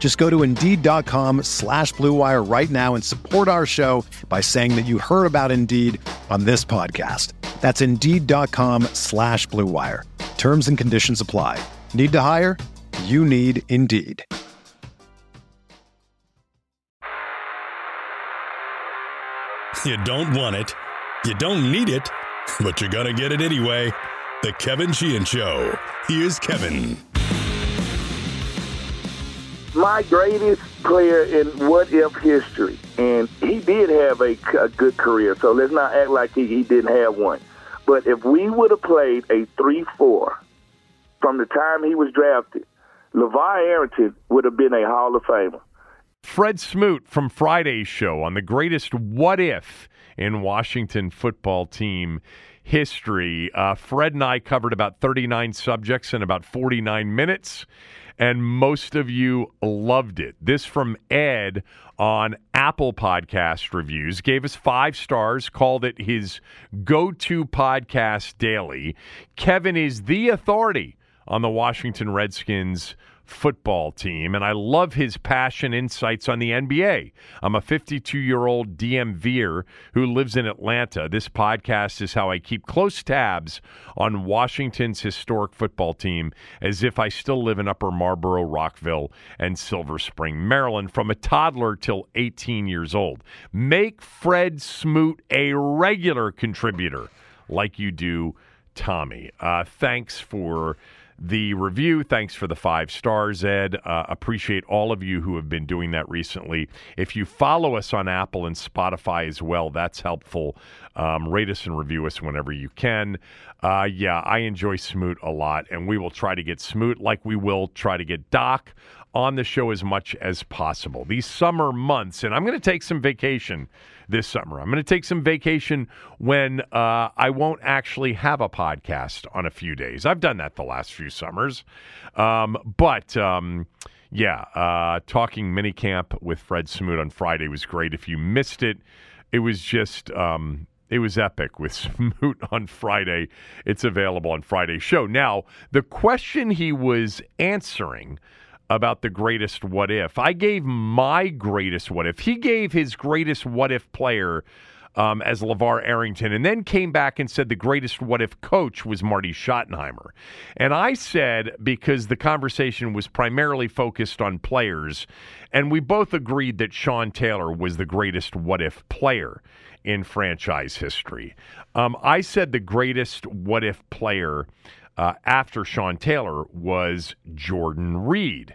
Just go to Indeed.com/Blue Wire right now and support our show by saying that you heard about Indeed on this podcast. That's Indeed.com/Blue Wire. Terms and conditions apply. Need to hire? You need Indeed. You don't want it. You don't need it. But you're going to get it anyway. The Kevin Sheehan Show. Here's Kevin. My greatest player in what-if history, and he did have a good career, so let's not act like he didn't have one. But if we would have played a 3-4 from the time he was drafted, LeVar Arrington would have been a Hall of Famer. Fred Smoot from Friday's show on the greatest what-if in Washington football team history. Fred and I covered about 39 subjects in about 49 minutes. And most of you loved it. This from Ed on Apple Podcast Reviews. Gave us 5 stars, called it his go-to podcast daily. Kevin is the authority on the Washington Redskins football team, and I love his passion insights on the NBA. I'm a 52-year-old DMVer who lives in Atlanta. This podcast is how I keep close tabs on Washington's historic football team as if I still live in Upper Marlboro, Rockville, and Silver Spring, Maryland, from a toddler till 18 years old. Make Fred Smoot a regular contributor like you do Tommy. Thanks for the review. Thanks for the 5 stars, Ed. Appreciate all of you who have been doing that recently. If you follow us on Apple and Spotify as well, that's helpful. Rate us and review us whenever you can. Yeah, I enjoy Smoot a lot, and we will try to get Smoot like we will try to get Doc on the show as much as possible. These summer months, and I'm going to take some vacation this summer. I'm going to take some vacation when I won't actually have a podcast on a few days. I've done that the last few summers. Talking minicamp with Fred Smoot on Friday was great. If you missed it, it was just... It was epic with Smoot on Friday. It's available on Friday's show. Now, the question he was answering about the greatest what if, I gave my greatest what if. He gave his greatest what if player as LeVar Arrington, and then came back and said the greatest what if coach was Marty Schottenheimer. And I said, because the conversation was primarily focused on players, and we both agreed that Sean Taylor was the greatest what if player in franchise history. I said the greatest what-if player after Sean Taylor was Jordan Reed.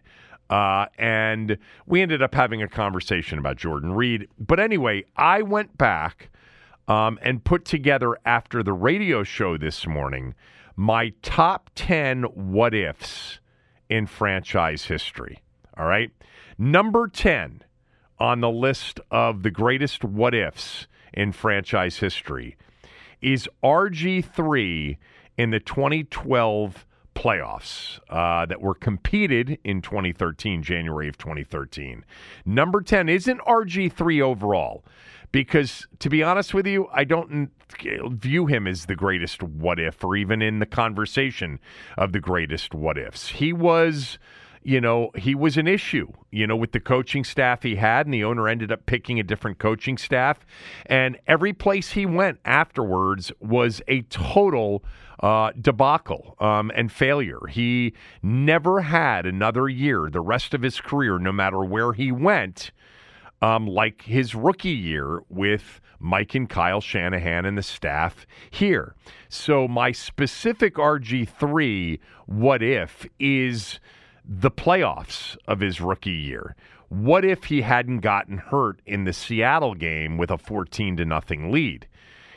And we ended up having a conversation about Jordan Reed. But anyway, I went back and put together after the radio show this morning my top 10 what-ifs in franchise history. All right? Number 10 on the list of the greatest what-ifs in franchise history is RG3 in the 2012 playoffs that were competed in January of 2013. Number 10 isn't RG3 overall, because to be honest with you, I don't view him as the greatest what-if or even in the conversation of the greatest what-ifs. He was an issue, with the coaching staff he had, and the owner ended up picking a different coaching staff. And every place he went afterwards was a total debacle and failure. He never had another year the rest of his career, no matter where he went, like his rookie year with Mike and Kyle Shanahan and the staff here. So my specific RG3 what if is the playoffs of his rookie year. What if he hadn't gotten hurt in the Seattle game with a 14-0 lead?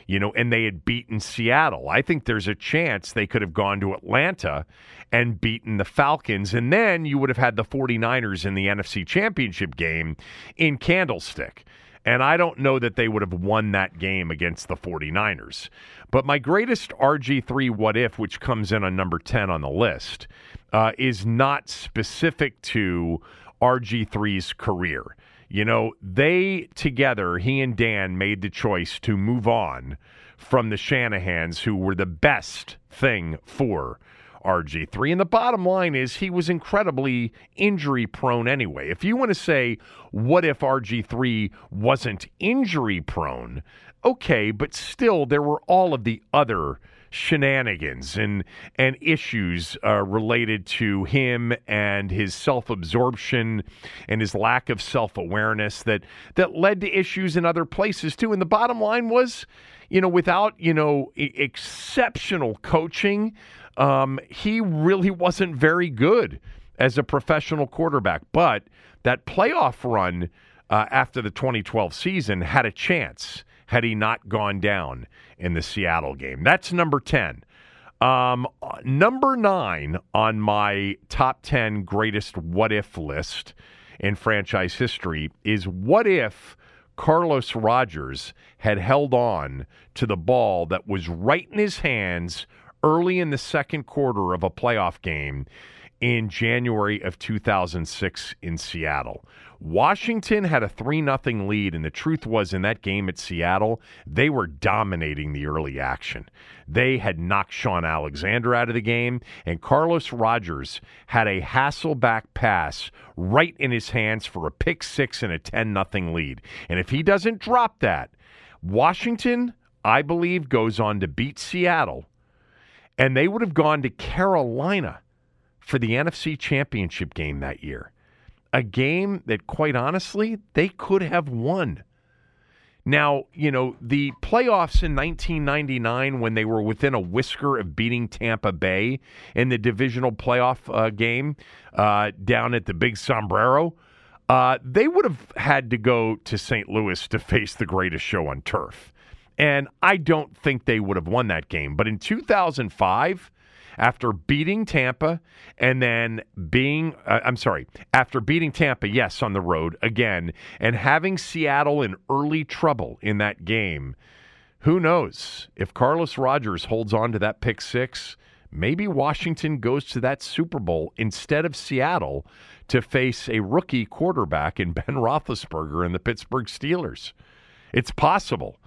You know, and they had beaten Seattle. I think there's a chance they could have gone to Atlanta and beaten the Falcons, and then you would have had the 49ers in the NFC Championship game in Candlestick. And I don't know that they would have won that game against the 49ers. But my greatest RG3 what if, which comes in on number 10 on the list, is not specific to RG3's career. You know, they together, he and Dan, made the choice to move on from the Shanahans, who were the best thing for RG3. And the bottom line is he was incredibly injury-prone anyway. If you want to say, what if RG3 wasn't injury-prone? Okay, but still there were all of the other shenanigans and issues related to him and his self-absorption and his lack of self-awareness that led to issues in other places too. And the bottom line was, you know, without, you know, exceptional coaching, he really wasn't very good as a professional quarterback. But that playoff run after the 2012 season had a chance had he not gone down in the Seattle game. That's number 10. Number 9 on my top 10 greatest what-if list in franchise history is what if Carlos Rogers had held on to the ball that was right in his hands early in the second quarter of a playoff game in January of 2006 in Seattle. Washington had a 3-0 lead, and the truth was, in that game at Seattle, they were dominating the early action. They had knocked Sean Alexander out of the game, and Carlos Rogers had a Hasselback pass right in his hands for a pick six and a 10-0 lead. And if he doesn't drop that, Washington, I believe, goes on to beat Seattle, and they would have gone to Carolina for the NFC Championship game that year, a game that, quite honestly, they could have won. Now, you know, the playoffs in 1999, when they were within a whisker of beating Tampa Bay in the divisional playoff game down at the Big Sombrero, they would have had to go to St. Louis to face the greatest show on turf. And I don't think they would have won that game. But in 2005... After beating Tampa, yes, on the road again, and having Seattle in early trouble in that game, who knows? If Carlos Rogers holds on to that pick six, maybe Washington goes to that Super Bowl instead of Seattle to face a rookie quarterback in Ben Roethlisberger and the Pittsburgh Steelers. It's possible.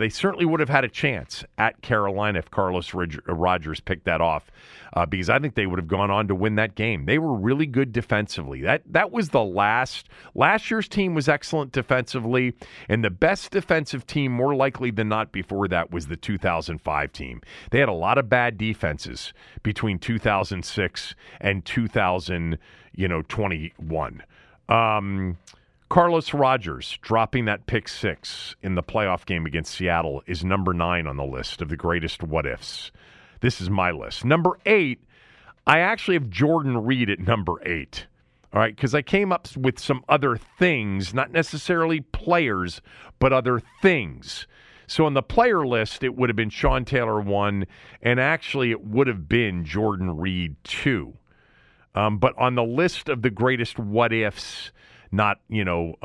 They certainly would have had a chance at Carolina if Carlos Rogers picked that off, because I think they would have gone on to win that game. They were really good defensively. That was the last year's team was excellent defensively, and the best defensive team, more likely than not before that, was the 2005 team. They had a lot of bad defenses between 2006 and 2021. Carlos Rogers dropping that pick six in the playoff game against Seattle is number 9 on the list of the greatest what-ifs. This is my list. Number 8, I actually have Jordan Reed at number 8. All right, because I came up with some other things, not necessarily players, but other things. So on the player list, it would have been Sean Taylor 1, and actually it would have been Jordan Reed 2. But on the list of the greatest what-ifs, not, you know,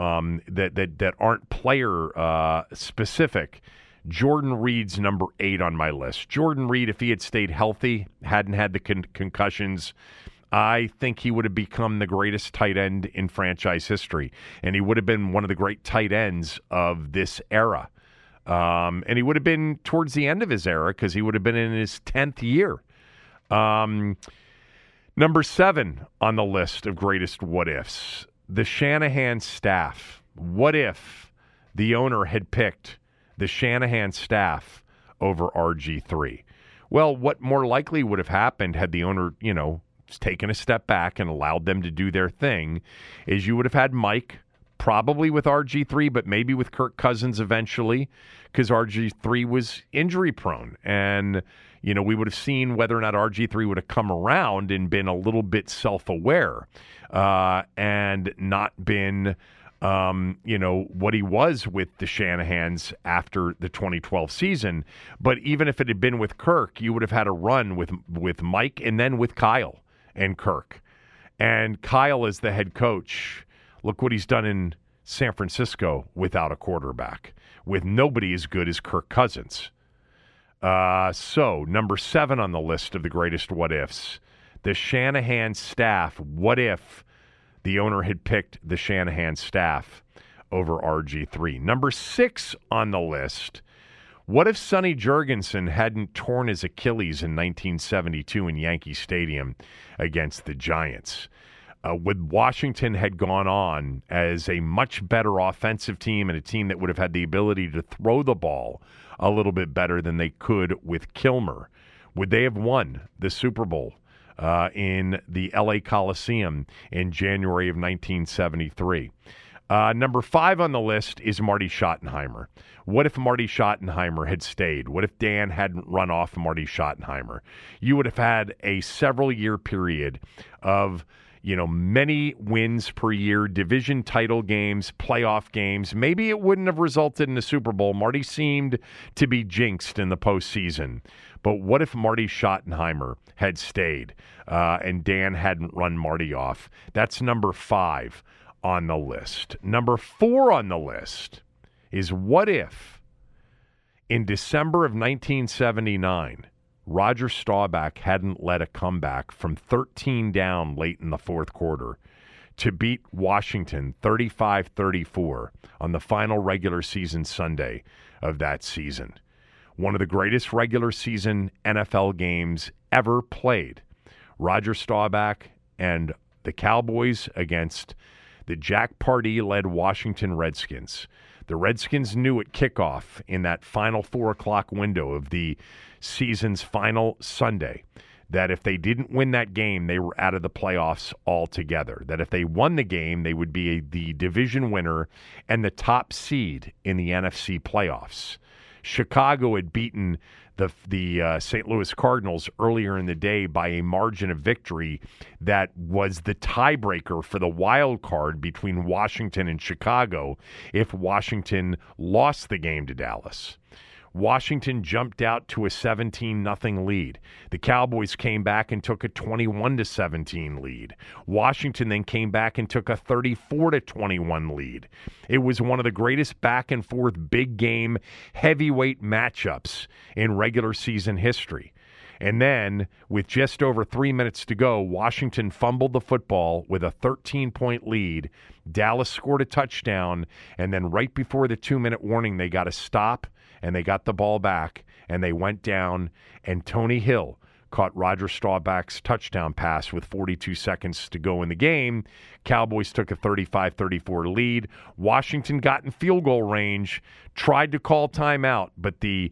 that aren't player specific, Jordan Reed's number 8 on my list. Jordan Reed, if he had stayed healthy, hadn't had the concussions, I think he would have become the greatest tight end in franchise history. And he would have been one of the great tight ends of this era. And he would have been towards the end of his era, because he would have been in his 10th year. Number 7 on the list of greatest what-ifs, the Shanahan staff. What if the owner had picked the Shanahan staff over RG3? Well, what more likely would have happened had the owner, you know, taken a step back and allowed them to do their thing, is you would have had Mike probably with RG3, but maybe with Kirk Cousins eventually, because RG3 was injury prone. And, you know, we would have seen whether or not RG3 would have come around and been a little bit self-aware and not been, you know, what he was with the Shanahans after the 2012 season. But even if it had been with Kirk, you would have had a run with Mike and then with Kyle and Kirk. And Kyle is the head coach. Look what he's done in San Francisco without a quarterback, with nobody as good as Kirk Cousins. So, number 7 on the list of the greatest what-ifs, the Shanahan staff. What if the owner had picked the Shanahan staff over RG3? Number 6 on the list, what if Sonny Jurgensen hadn't torn his Achilles in 1972 in Yankee Stadium against the Giants? Would Washington had gone on as a much better offensive team and a team that would have had the ability to throw the ball a little bit better than they could with Kilmer? Would they have won the Super Bowl in the L.A. Coliseum in January of 1973? Number 5 on the list is Marty Schottenheimer. What if Marty Schottenheimer had stayed? What if Dan hadn't run off Marty Schottenheimer? You would have had a several-year period of, you know, many wins per year, division title games, playoff games. Maybe it wouldn't have resulted in a Super Bowl. Marty seemed to be jinxed in the postseason. But what if Marty Schottenheimer had stayed and Dan hadn't run Marty off? That's number 5 on the list. Number 4 on the list is what if in December of 1979, Roger Staubach hadn't led a comeback from 13 down late in the fourth quarter to beat Washington 35-34 on the final regular season Sunday of that season. One of the greatest regular season NFL games ever played. Roger Staubach and the Cowboys against the Jack Pardee-led Washington Redskins. The Redskins knew at kickoff in that final 4 o'clock window of the season's final Sunday that if they didn't win that game, they were out of the playoffs altogether. That if they won the game, they would be the division winner and the top seed in the NFC playoffs. Chicago had beaten the St. Louis Cardinals earlier in the day by a margin of victory that was the tiebreaker for the wild card between Washington and Chicago if Washington lost the game to Dallas. Washington jumped out to a 17-0 lead. The Cowboys came back and took a 21-17 lead. Washington then came back and took a 34-21 lead. It was one of the greatest back-and-forth big-game heavyweight matchups in regular season history. And then, with just over 3 minutes to go, Washington fumbled the football with a 13-point lead. Dallas scored a touchdown, and then right before the 2-minute warning, they got a stop, and they got the ball back, and they went down, and Tony Hill caught Roger Staubach's touchdown pass with 42 seconds to go in the game. Cowboys took a 35-34 lead. Washington got in field goal range, tried to call timeout, but the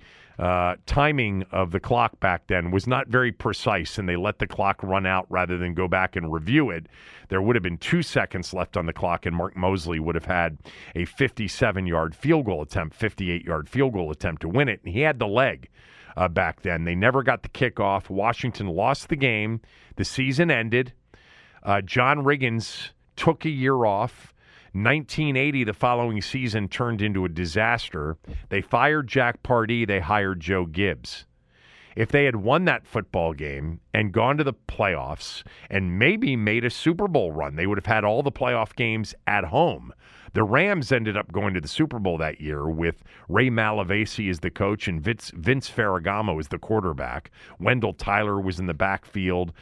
timing of the clock back then was not very precise, and they let the clock run out rather than go back and review it. There would have been 2 seconds left on the clock, and Mark Moseley would have had a 57-yard field goal attempt, 58-yard field goal attempt to win it, and he had the leg. Back then, they never got the kickoff. Washington lost the game. The season ended. John Riggins took a year off. 1980, the following season, turned into a disaster. They fired Jack Pardee. They hired Joe Gibbs. If they had won that football game and gone to the playoffs and maybe made a Super Bowl run, they would have had all the playoff games at home. The Rams ended up going to the Super Bowl that year with Ray Malavasi as the coach and Vince Ferragamo as the quarterback. Wendell Tyler was in the backfield.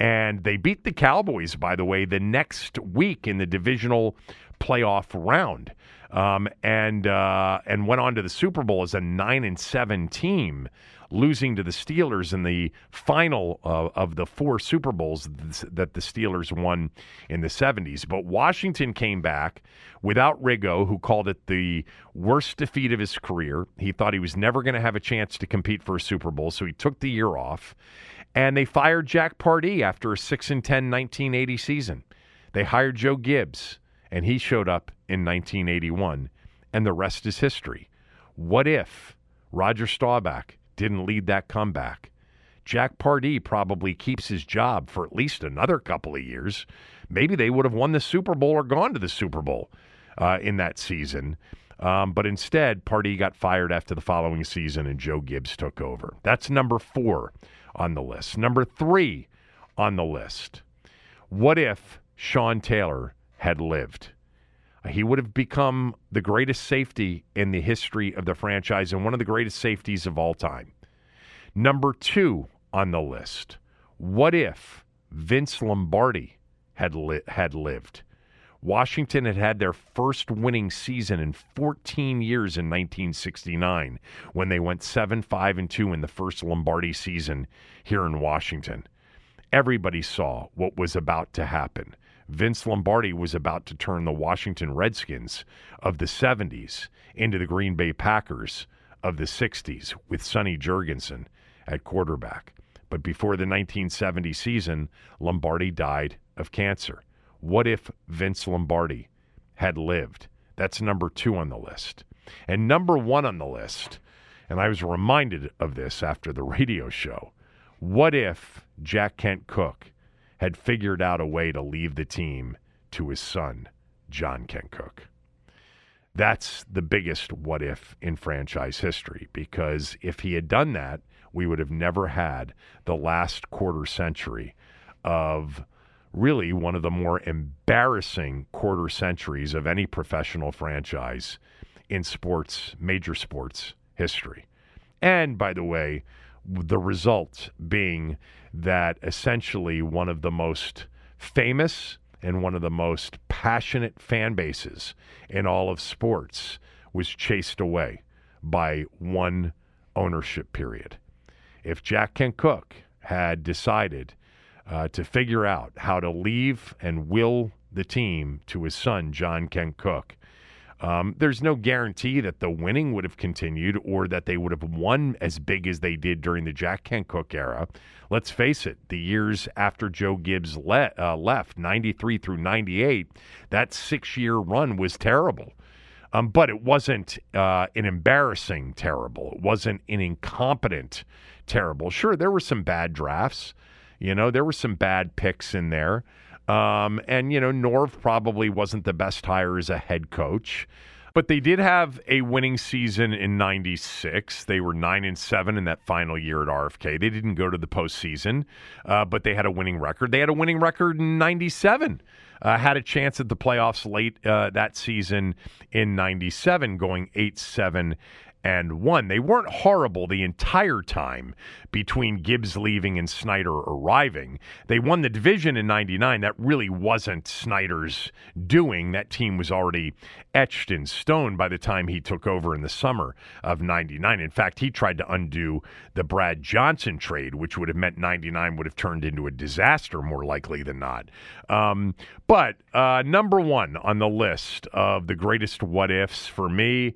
And they beat the Cowboys, by the way, the next week in the divisional playoff round and went on to the Super Bowl as a 9-7 team, losing to the Steelers in the final of the 4 Super Bowls that the Steelers won in the 70s. But Washington came back without Riggo, who called it the worst defeat of his career. He thought he was never going to have a chance to compete for a Super Bowl, so he took the year off. And they fired Jack Pardee after a 6-10 1980 season. They hired Joe Gibbs, and he showed up in 1981, and the rest is history. What if Roger Staubach didn't lead that comeback? Jack Pardee probably keeps his job for at least another couple of years. Maybe they would have won the Super Bowl or gone to the Super Bowl in that season. But instead, Pardee got fired after the following season and Joe Gibbs took over. That's number 4 on the list. Number 3 on the list. What if Sean Taylor had lived? He would have become the greatest safety in the history of the franchise and one of the greatest safeties of all time. Number 2 on the list. What if Vince Lombardi had lived? Washington had had their first winning season in 14 years in 1969 when they went 7-5-2 in the first Lombardi season here in Washington. Everybody saw what was about to happen. Vince Lombardi was about to turn the Washington Redskins of the 70s into the Green Bay Packers of the 60s with Sonny Jurgensen at quarterback. But before the 1970 season, Lombardi died of cancer. What if Vince Lombardi had lived? That's number 2 on the list. And number 1 on the list, and I was reminded of this after the radio show, what if Jack Kent Cooke had figured out a way to leave the team to his son, John Kent Cooke? That's the biggest what if in franchise history, because if he had done that, we would have never had the last quarter century of really one of the more embarrassing quarter centuries of any professional franchise in sports, major sports history. And by the way, the result being that essentially one of the most famous and one of the most passionate fan bases in all of sports was chased away by one ownership period. If Jack Kent Cooke had decided to figure out how to leave and will the team to his son, John Kent Cooke, there's no guarantee that the winning would have continued or that they would have won as big as they did during the Jack Kent Cooke era. Let's face it, the years after Joe Gibbs left, 93 through 98, that 6-year run was terrible. But it wasn't an embarrassing terrible. It wasn't an incompetent terrible. Sure, there were some bad drafts. You know, there were some bad picks in there. And, you know, Norv probably wasn't the best hire as a head coach. But they did have a winning season in 96. They were 9-7 in that final year at RFK. They didn't go to the postseason, but they had a winning record. They had a winning record in 97. Had a chance at the playoffs late that season in 97, going 8-7-1. They weren't horrible the entire time between Gibbs leaving and Snyder arriving. They won the division in 99. That really wasn't Snyder's doing. That team was already etched in stone by the time he took over in the summer of 99. In fact, he tried to undo the Brad Johnson trade, which would have meant 99 would have turned into a disaster more likely than not. But number 1 on the list of the greatest what-ifs for me,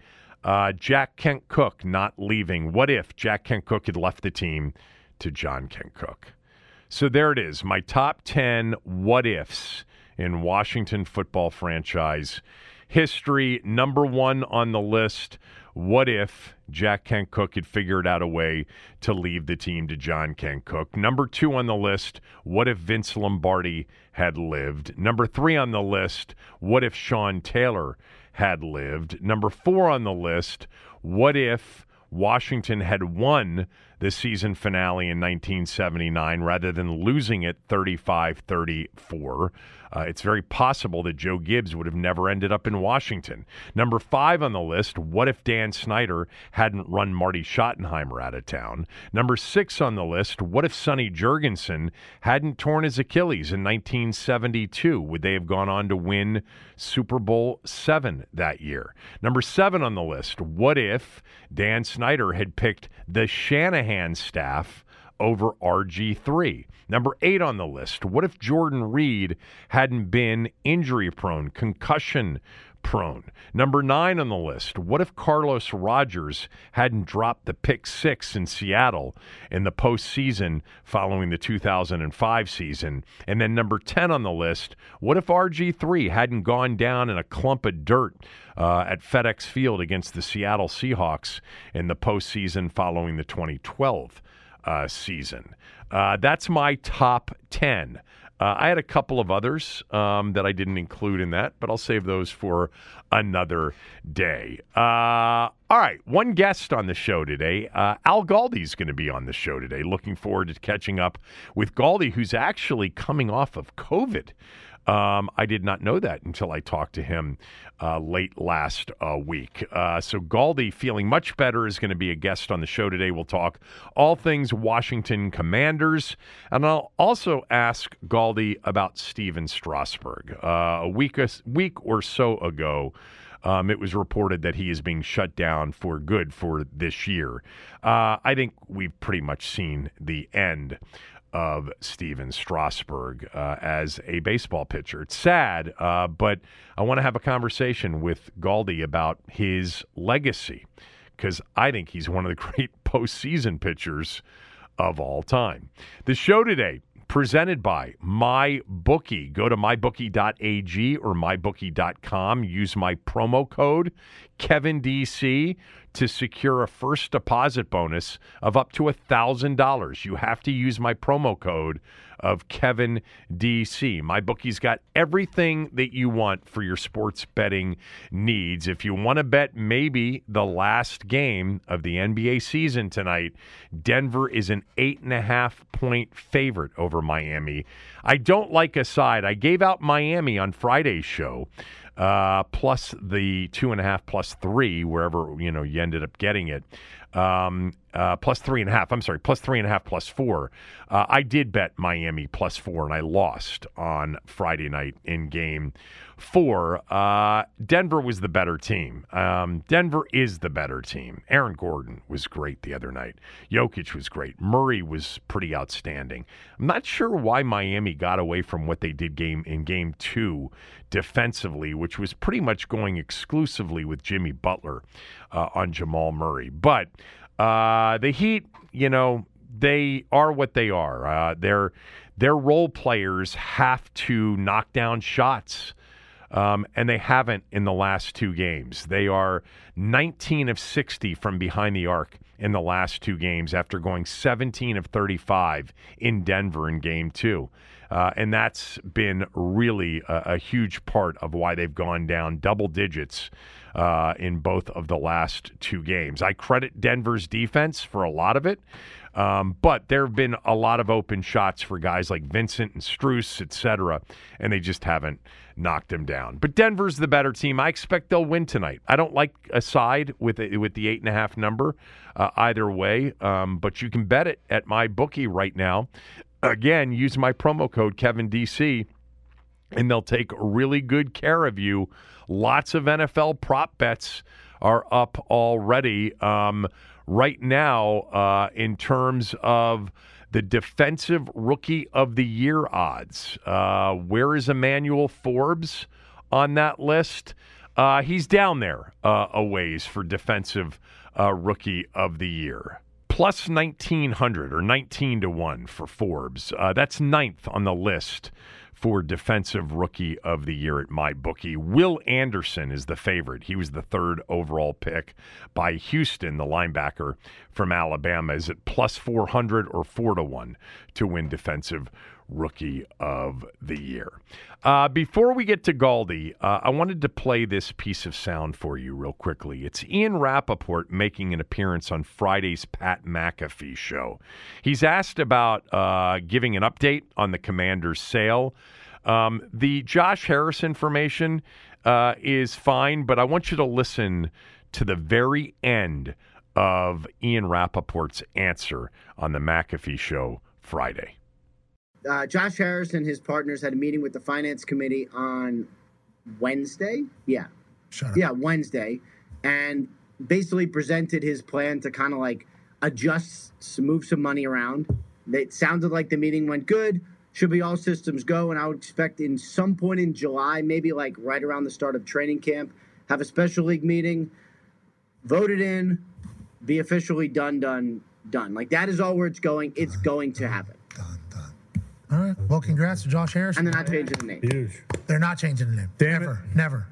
Jack Kent Cooke not leaving. What if Jack Kent Cooke had left the team to John Kent Cooke? So there it is, my top 10 what-ifs in Washington football franchise history. Number 1 on the list, what if Jack Kent Cooke had figured out a way to leave the team to John Kent Cooke? Number 2 on the list, what if Vince Lombardi had lived? Number 3 on the list, what if Sean Taylor had lived? Number 4 on the list, what if Washington had won the season finale in 1979 rather than losing it 35-34. It's very possible that Joe Gibbs would have never ended up in Washington. Number 5 on the list, what if Dan Snyder hadn't run Marty Schottenheimer out of town? Number 6 on the list, what if Sonny Jurgensen hadn't torn his Achilles in 1972? Would they have gone on to win Super Bowl VII that year? Number 7 on the list, what if Dan Snyder had picked the Shanahan staff over RG3. Number 8 on the list, what if Jordan Reed hadn't been injury-prone, concussion prone. Number 9 on the list, what if Carlos Rogers hadn't dropped the pick six in Seattle in the postseason following the 2005 season? And then number 10 on the list, what if RG3 hadn't gone down in a clump of dirt at FedEx Field against the Seattle Seahawks in the postseason following the 2012 season? That's my top 10. I had a couple of others that I didn't include in that, but I'll save those for another day. All right, one guest on the show today. Al Galdi is going to be on the show today. Looking forward to catching up with Galdi, who's actually coming off of COVID. I did not know that until I talked to him late last week. So Galdi, feeling much better, is going to be a guest on the show today. We'll talk all things Washington Commanders. And I'll also ask Galdi about Stephen Strasburg. A week or so ago, it was reported that he is being shut down for good for this year. I think we've pretty much seen the end of Stephen Strasburg as a baseball pitcher. It's sad, but I want to have a conversation with Galdi about his legacy, because I think he's one of the great postseason pitchers of all time. The show today, presented by MyBookie. Go to mybookie.ag or mybookie.com. Use my promo code KevinDC to secure a first deposit bonus of up to $1,000. You have to use my promo code of KevinDC. MyBookie's got everything that you want for your sports betting needs. If you want to bet maybe the last game of the NBA season tonight, Denver is an 8.5-point favorite over Miami. I don't like a side. I gave out Miami on Friday's show. Plus the 2.5 plus 3, wherever, you know, you ended up getting it. Plus 3.5. I'm sorry, plus 3.5 plus 4. I did bet Miami plus 4, and I lost on Friday night in game 4. Denver was the better team. Denver is the better team. Aaron Gordon was great the other night. Jokic was great. Murray was pretty outstanding. I'm not sure why Miami got away from what they did in game 2 defensively, which was pretty much going exclusively with Jimmy Butler on Jamal Murray. But the Heat, you know, they are what they are. Their role players have to knock down shots, and they haven't in the last two games. They are 19 of 60 from behind the arc in the last two games after going 17 of 35 in Denver in game 2. And that's been really a huge part of why they've gone down double digits in both of the last two games. I credit Denver's defense for a lot of it, but there have been a lot of open shots for guys like Vincent and Strus, etc., and they just haven't knocked them down. But Denver's the better team. I expect they'll win tonight. I don't like a side with the 8.5 number either way, but you can bet it at MyBookie right now. Again, use my promo code KevinDC, and they'll take really good care of you. Lots of NFL prop bets are up already. Right now, in terms of the Defensive Rookie of the Year odds, where is Emmanuel Forbes on that list? He's down there a ways for Defensive Rookie of the Year. Plus 1,900 or 19 to 1 for Forbes. That's 9th on the list for Defensive Rookie of the Year at MyBookie. Will Anderson is the favorite. He was the 3rd overall pick by Houston. The linebacker from Alabama is at plus 400 or 4 to 1 to win Defensive Rookie of the Year. Before we get to Galdi, I wanted to play this piece of sound for you real quickly. It's Ian Rappaport making an appearance on Friday's Pat McAfee show. He's asked about giving an update on the Commanders' sale. The Josh Harris information is fine, but I want you to listen to the very end of Ian Rappaport's answer on the McAfee show Friday. Josh Harris and his partners had a meeting with the finance committee on Wednesday. Wednesday. And basically presented his plan to kind of like adjust, move some money around. It sounded like the meeting went good. should be all systems go, and I would expect in some point in July, maybe like right around the start of training camp, have a special league meeting, vote it in, be officially done. Like, that is all where it's going. It's going to happen. All right. Well, congrats to Josh Harris. And they're not changing the name. Huge. They're not changing the name. Never.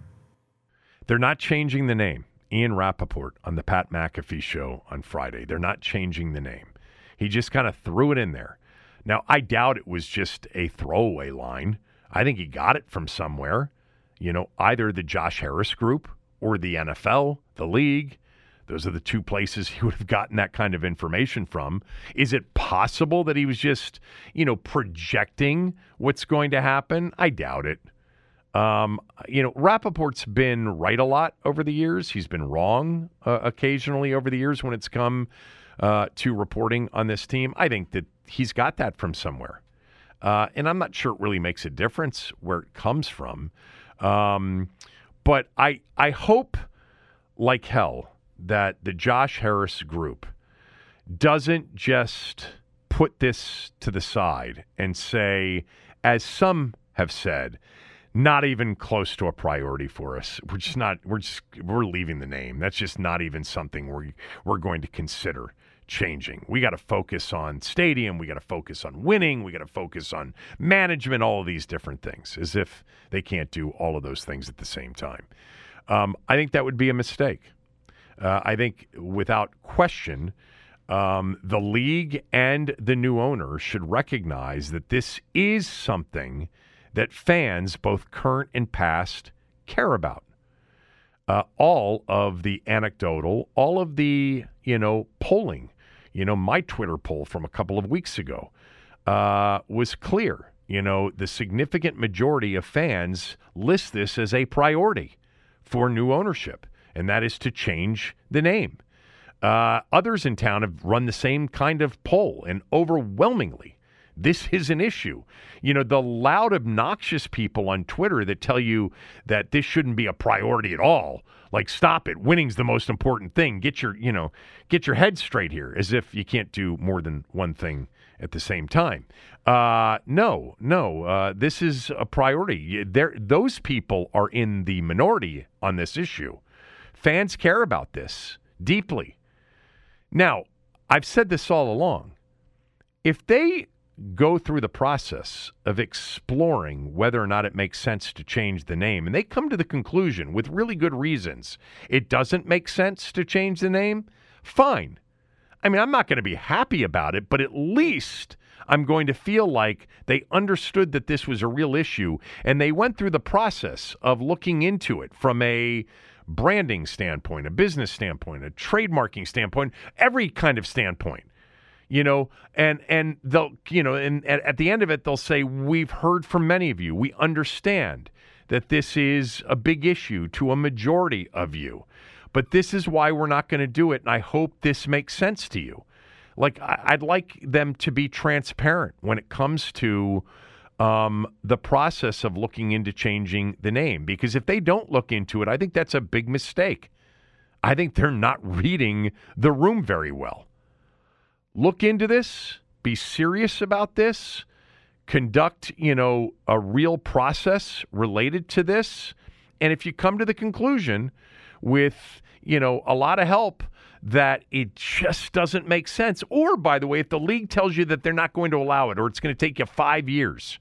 They're not changing the name. Ian Rappaport on the Pat McAfee show on Friday. They're not changing the name. He just kind of threw it in there. Now, I doubt it was just a throwaway line. I think he got it from somewhere, you know, either the Josh Harris group or the NFL, the league. Those are the two places he would have gotten that kind of information from. Is it possible that he was just, you know, projecting what's going to happen? I doubt it. You know, Rappaport's been right a lot over the years. He's been wrong occasionally over the years when it's come to reporting on this team. I think that he's got that from somewhere. And I'm not sure it really makes a difference where it comes from. But I hope like hell that the Josh Harris group doesn't just put this to the side and say, as some have said, not even close to a priority for us. We're leaving the name. That's just not even something we're going to consider changing. We got to focus on stadium. We got to focus on winning. We got to focus on management, all of these different things, as if they can't do all of those things at the same time. I think that would be a mistake. I think without question, the league and the new owner should recognize that this is something that fans, both current and past, care about. All of the anecdotal, all of the, you know, polling, you know, my Twitter poll from a couple of weeks ago was clear. You know, the significant majority of fans list this as a priority for new ownership, and that is to change the name. Others in town have run the same kind of poll, and overwhelmingly, this is an issue. You know, the loud, obnoxious people on Twitter that tell you that this shouldn't be a priority at all. Like, stop it. Winning's the most important thing. Get your head straight here, as if you can't do more than one thing at the same time. No. This is a priority. Those people are in the minority on this issue. Fans care about this deeply. Now, I've said this all along. If they go through the process of exploring whether or not it makes sense to change the name, and they come to the conclusion with really good reasons it doesn't make sense to change the name, fine. I mean, I'm not going to be happy about it, but at least I'm going to feel like they understood that this was a real issue, and they went through the process of looking into it from a branding standpoint, a business standpoint, a trademarking standpoint, every kind of standpoint. You know, and they'll, you know, and at the end of it, they'll say, we've heard from many of you. We understand that this is a big issue to a majority of you, but this is why we're not going to do it. And I hope this makes sense to you. Like, I'd like them to be transparent when it comes to the process of looking into changing the name, because if they don't look into it, I think that's a big mistake. I think they're not reading the room very well. Look into this, be serious about this, conduct, you know, a real process related to this. And if you come to the conclusion with, you know, a lot of help that it just doesn't make sense, or, by the way, if the league tells you that they're not going to allow it, or it's going to take you 5 years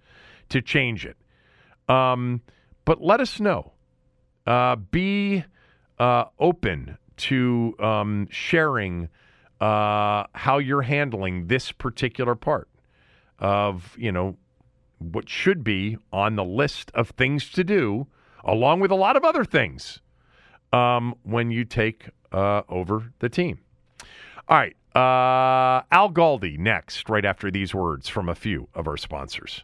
to change it. But let us know. Be open to sharing how you're handling this particular part of, you know, what should be on the list of things to do, along with a lot of other things, when you take over the team. All right. Al Galdi next, right after these words from a few of our sponsors.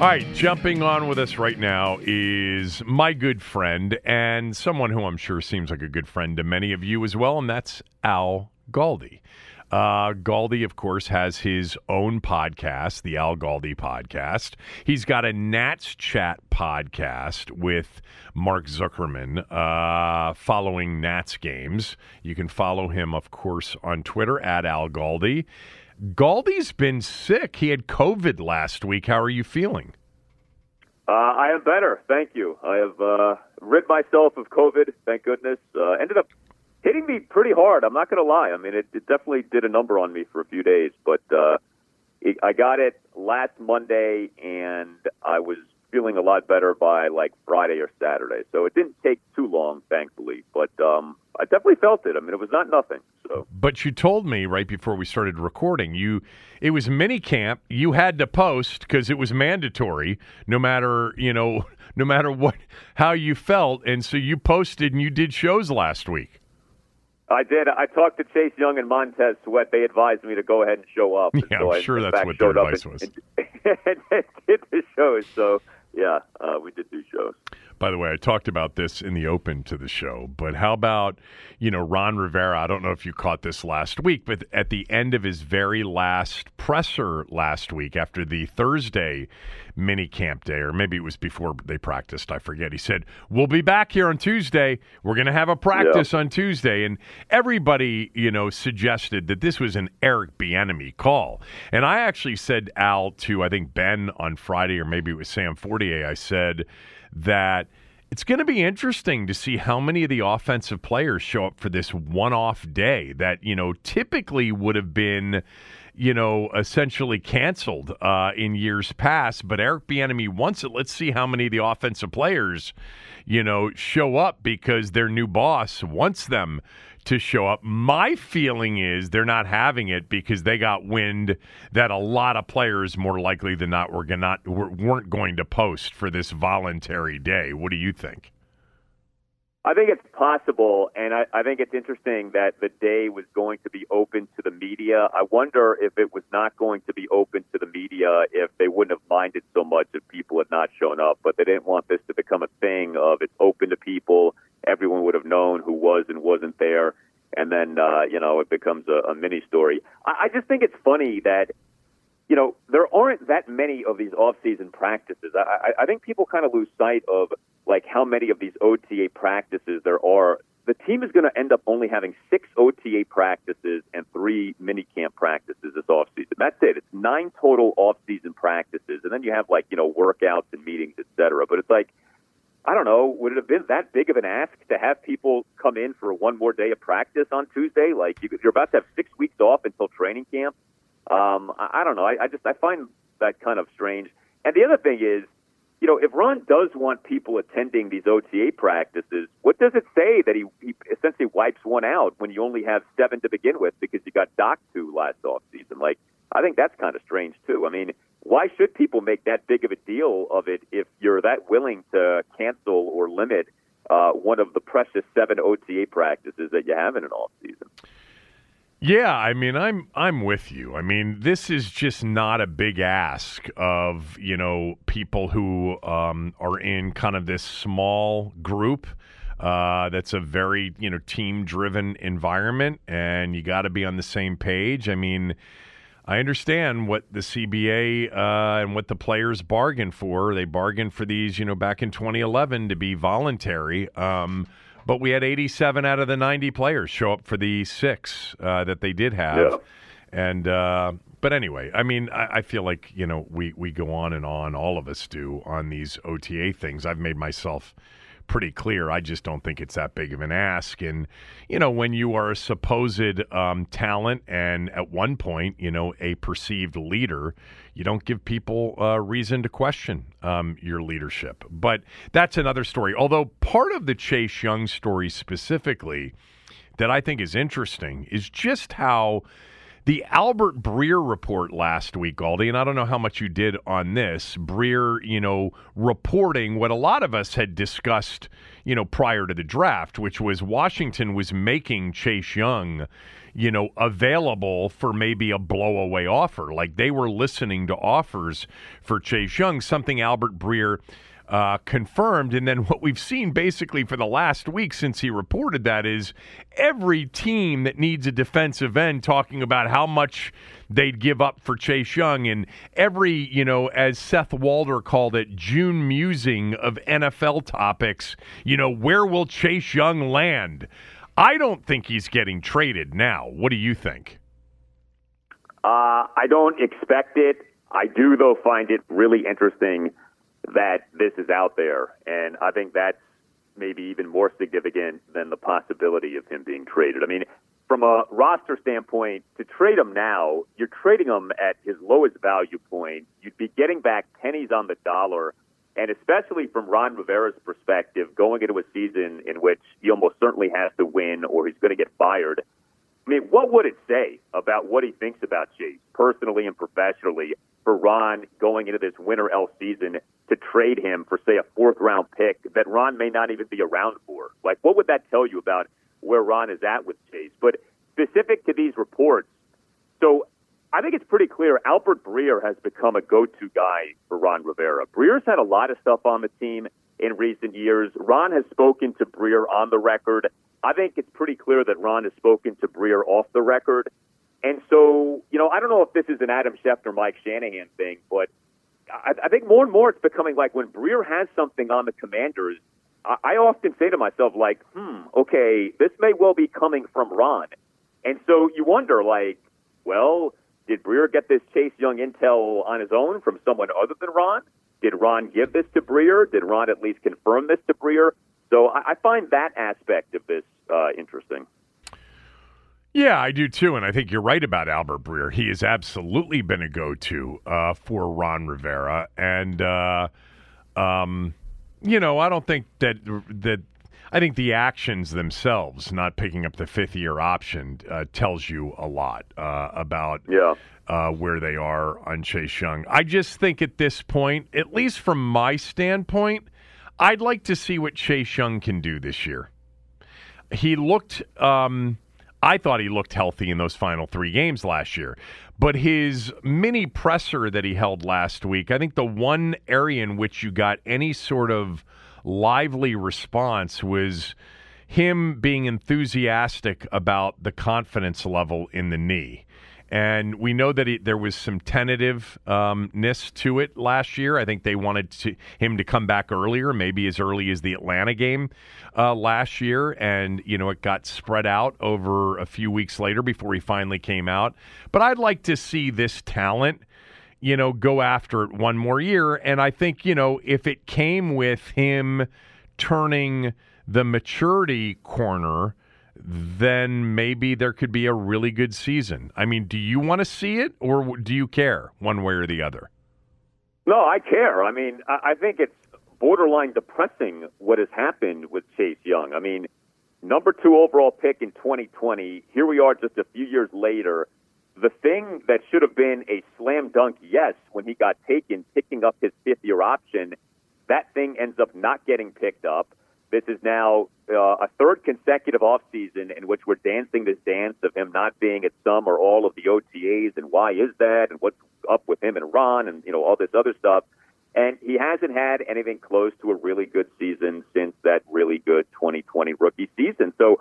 All right, jumping on with us right now is my good friend and someone who I'm sure seems like a good friend to many of you as well, and that's Al Galdi. Galdi, of course, has his own podcast, the Al Galdi Podcast. He's got a Nats Chat podcast with Mark Zuckerman following Nats games. You can follow him, of course, on Twitter at Al Galdi. Galdi's been sick. He had COVID last week. How are you feeling? I am better, thank you. I have rid myself of COVID, thank goodness. Ended up hitting me pretty hard, I'm not going to lie. I mean, it definitely did a number on me for a few days, but I got it last Monday, and I was feeling a lot better by, like, Friday or Saturday. So it didn't take too long, thankfully, but I definitely felt it. I mean, it was not nothing. So, but you told me right before we started recording, it was minicamp. You had to post because it was mandatory, no matter what, how you felt. And so you posted and you did shows last week. I did. I talked to Chase Young and Montez Sweat. They advised me to go ahead and show up. Yeah, so I'm sure that's what their advice was. And did the shows. So yeah, we did do shows. By the way, I talked about this in the open to the show, but how about, Ron Rivera? I don't know if you caught this last week, but at the end of his very last presser last week after the Thursday mini camp day, or maybe it was before they practiced, I forget. He said, "We'll be back here on Tuesday. We're going to have a practice on Tuesday." And everybody, suggested that this was an Eric Bieniemy call. And I actually said, Al, to I think Ben on Friday, or maybe it was Sam Fortier, I said that it's going to be interesting to see how many of the offensive players show up for this one-off day that, typically would have been, essentially canceled in years past. But Eric Bieniemy wants it. Let's see how many of the offensive players, show up because their new boss wants them to show up. My feeling is they're not having it because they got wind that a lot of players, more likely than not, weren't going to post for this voluntary day. What do you think? I think it's possible, and I think it's interesting that the day was going to be open to the media. I wonder if it was not going to be open to the media if they wouldn't have minded so much if people had not shown up, but they didn't want this to become a thing of it's open to people. Everyone would have known who was and wasn't there, and then, it becomes a mini story. I just think it's funny that, there aren't that many of these off-season practices. I think people kind of lose sight of, like, how many of these OTA practices there are. The team is going to end up only having 6 OTA practices and 3 minicamp practices this offseason. That's it. It's 9 total off-season practices, and then you have, like, workouts and meetings, et cetera. But it's like, I don't know, would it have been that big of an ask to have people come in for one more day of practice on Tuesday? Like, you're about to have 6 weeks off until training camp. I don't know. I find that kind of strange. And the other thing is, if Ron does want people attending these OTA practices, what does it say that he essentially wipes one out when you only have 7 to begin with because you got docked 2 last offseason? Like, I think that's kind of strange, too. I mean, why should people make that big of a deal of it if you're that willing to cancel or limit one of the precious 7 OTA practices that you have in an offseason? Yeah, I mean, I'm with you. I mean, this is just not a big ask of, people who are in kind of this small group. That's a very, team-driven environment, and you got to be on the same page. I mean, I understand what the CBA and what the players bargained for. They bargained for these, back in 2011 to be voluntary. But we had 87 out of the 90 players show up for the 6 that they did have. Yeah. And but anyway, I mean, I feel like, you know, we go on and on, all of us do, on these OTA things. I've made myself pretty clear. I just don't think it's that big of an ask. And, you know, when you are a supposed talent and at one point, you know, a perceived leader, you don't give people reason to question your leadership. But that's another story. Although part of the Chase Young story specifically that I think is interesting is just how the Albert Breer report last week, Aldi, and I don't know how much you did on this, Breer, you know, reporting what a lot of us had discussed, you know, prior to the draft, which was Washington was making Chase Young, you know, available for maybe a blowaway offer. Like they were listening to offers for Chase Young, something Albert Breer confirmed. And then what we've seen basically for the last week since he reported that is every team that needs a defensive end talking about how much they'd give up for Chase Young, and every, you know, as Seth Walder called it, June musing of NFL topics, you know, where will Chase Young land? I don't think he's getting traded now. What do you think? I don't expect it. I do, though, find it really interesting that this is out there, and I think that's maybe even more significant than the possibility of him being traded. I mean, from a roster standpoint, to trade him now, you're trading him at his lowest value point. You'd be getting back pennies on the dollar, and especially from Ron Rivera's perspective, going into a season in which he almost certainly has to win or he's going to get fired. I mean, what would it say about what he thinks about Chase personally and professionally for Ron going into this win or else season to trade him for, say, a fourth-round pick that Ron may not even be around for? Like, what would that tell you about where Ron is at with Chase? But specific to these reports, so I think it's pretty clear Albert Breer has become a go-to guy for Ron Rivera. Breer's had a lot of stuff on the team in recent years. Ron has spoken to Breer on the record. I think it's pretty clear that Ron has spoken to Breer off the record. And so, you know, I don't know if this is an Adam Schefter, Mike Shanahan thing, but I think more and more it's becoming like when Breer has something on the Commanders, I often say to myself, like, okay, this may well be coming from Ron. And so you wonder, like, well, did Breer get this Chase Young intel on his own from someone other than Ron? Did Ron give this to Breer? Did Ron at least confirm this to Breer? So I find that aspect of this interesting. Yeah, I do too, and I think you're right about Albert Breer. He has absolutely been a go-to for Ron Rivera, and you know, I don't think that I think the actions themselves, not picking up the fifth-year option, tells you a lot about where they are on Chase Young. I just think at this point, at least from my standpoint, I'd like to see what Chase Young can do this year. He looked. I thought he looked healthy in those final three games last year. But his mini presser that he held last week, I think the one area in which you got any sort of lively response was him being enthusiastic about the confidence level in the knee. And we know that there was some tentativeness to it last year. I think they wanted him to come back earlier, maybe as early as the Atlanta game last year. And, you know, it got spread out over a few weeks later before he finally came out. But I'd like to see this talent, you know, go after it one more year. And I think, you know, if it came with him turning the maturity corner, then maybe there could be a really good season. I mean, do you want to see it, or do you care one way or the other? No, I care. I mean, I think it's borderline depressing what has happened with Chase Young. I mean, number 2 overall pick in 2020, here we are just a few years later. The thing that should have been a slam dunk yes when he got taken, picking up his fifth-year option, that thing ends up not getting picked up. This is now a third consecutive offseason in which we're dancing this dance of him not being at some or all of the OTAs, and why is that, and what's up with him and Ron, and, you know, all this other stuff. And he hasn't had anything close to a really good season since that really good 2020 rookie season. So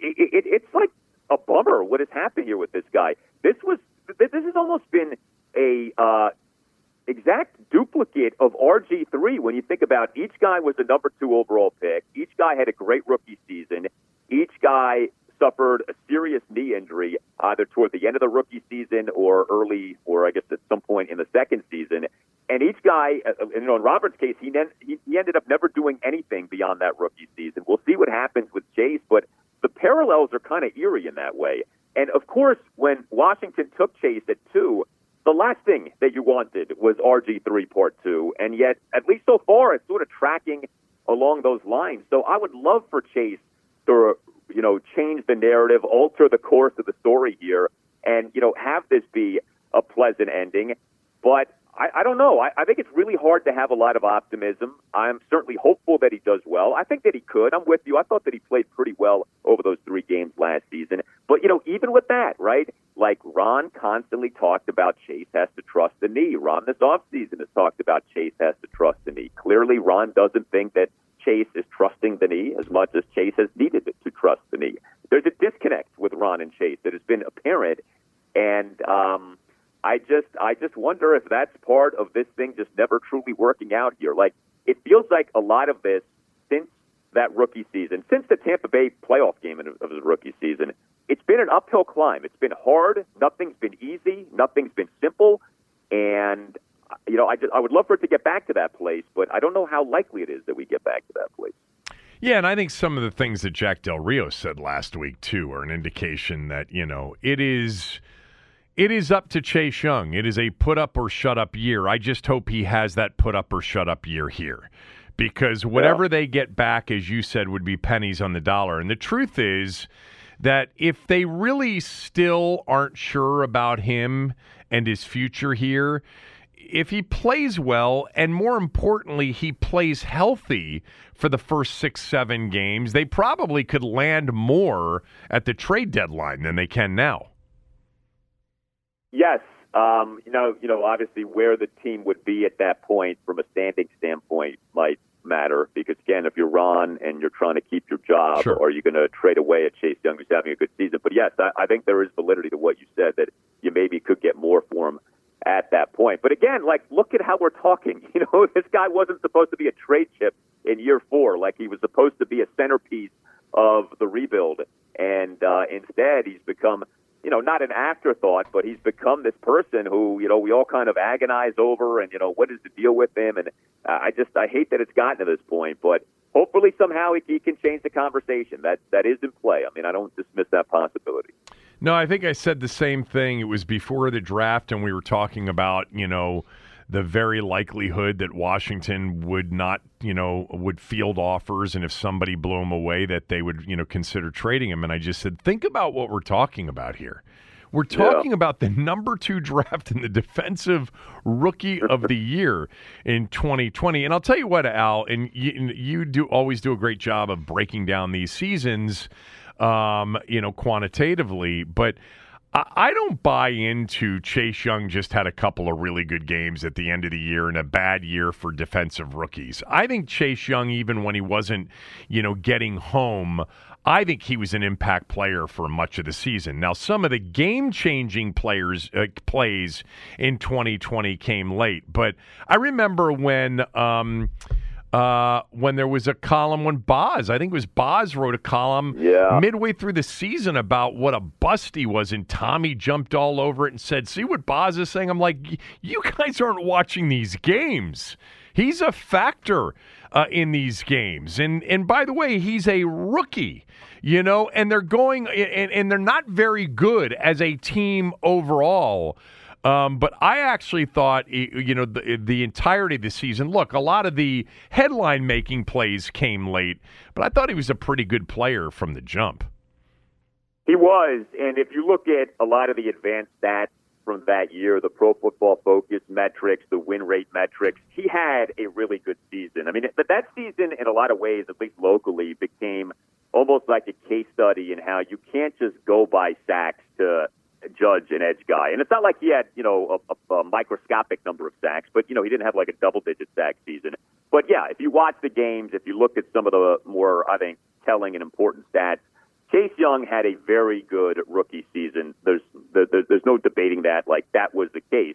it's like a bummer what has happened here with this guy. This has almost been a exact duplicate of RG3 when you think about each guy was the number 2 overall pick. Each guy had a great rookie season. Each guy suffered a serious knee injury. either toward the end of the rookie season or early, or I guess at some point in the second season. And each guy, you know, in Robert's case, he ended up never doing anything beyond that rookie season. We'll see what happens with Chase, but the parallels are kind of eerie in that way. And, of course, when Washington took Chase at 2, the last thing that you wanted was RG3 Part 2. And yet, at least so far, it's sort of tracking along those lines. So I would love for Chase to, you know, change the narrative, alter the course of the story here, and, you know, have this be a pleasant ending. But I don't know. I think it's really hard to have a lot of optimism. I'm certainly hopeful that he does well. I think that he could. I'm with you. I thought that he played pretty well over those 3 games last season. But, you know, even with that, right, like Ron constantly talked about Chase has to trust the knee. Ron this offseason has talked about Chase has to trust the knee. Clearly, Ron doesn't think that Chase is trusting the knee as much as Chase has needed to trust the knee. There's a disconnect with Ron and Chase that has been apparent, and I just wonder if that's part of this thing just never truly working out here. Like, it feels like a lot of this, since that rookie season, since the Tampa Bay playoff game of his rookie season, it's been an uphill climb. It's been hard. Nothing's been easy. Nothing's been simple. And, you know, I would love for it to get back to that place, but I don't know how likely it is that we get back to that place. Yeah, and I think some of the things that Jack Del Rio said last week, too, are an indication that, you know, it is up to Chase Young. It is a put-up-or-shut-up year. I just hope he has that put-up-or-shut-up year here, because whatever they get back, as you said, would be pennies on the dollar. And the truth is that if they really still aren't sure about him and his future here, if he plays well, and more importantly, he plays healthy for the first 6-7 games, they probably could land more at the trade deadline than they can now. Yes. You know, obviously where the team would be at that point from a standing standpoint might matter, because, again, if you're Ron and you're trying to keep your job, are you going to trade away at Chase Young, who's having a good season? But, yes, I think there is validity to what you said, that you maybe could get more for him at that point. But, again, like, look at how we're talking. You know, this guy wasn't supposed to be a trade chip in year 4. Like, he was supposed to be a centerpiece of the rebuild. And instead he's become, you know, not an afterthought, but he's become this person who, you know, we all kind of agonize over, and, you know, what is the deal with him? And I hate that it's gotten to this point, but hopefully somehow he can change the conversation. That is in play. I mean, I don't dismiss that possibility. No, I think I said the same thing. It was before the draft, and we were talking about, you know, the very likelihood that Washington would not, you know, would field offers, and if somebody blew him away, that they would, you know, consider trading him. And I just said, think about what we're talking about here. We're talking about the number 2 draft and the defensive rookie of the year in 2020. And I'll tell you what, Al, and you do always do a great job of breaking down these seasons, you know, quantitatively, but I don't buy into Chase Young just had a couple of really good games at the end of the year and a bad year for defensive rookies. I think Chase Young, even when he wasn't, you know, getting home, I think he was an impact player for much of the season. Now, some of the game-changing plays in 2020 came late, but I remember when there was a column when Boz, I think it was Boz, wrote a column midway through the season about what a bust he was, and Tommy jumped all over it and said, see what Boz is saying? I'm like, you guys aren't watching these games. He's a factor in these games. And by the way, he's a rookie, you know, and they're going, and they're not very good as a team overall. But I actually thought, you know, the entirety of the season, look, a lot of the headline-making plays came late, but I thought he was a pretty good player from the jump. He was, and if you look at a lot of the advanced stats from that year, the Pro Football Focus metrics, the win rate metrics, he had a really good season. I mean, but that season, in a lot of ways, at least locally, became almost like a case study in how you can't just go by sacks to judge an edge guy. And it's not like he had, you know, a microscopic number of sacks, but, you know, he didn't have like a double-digit sack season. But, yeah, if you watch the games, if you look at some of the more, I think, telling and important stats, Chase Young had a very good rookie season. There's no debating that. Like, that was the case.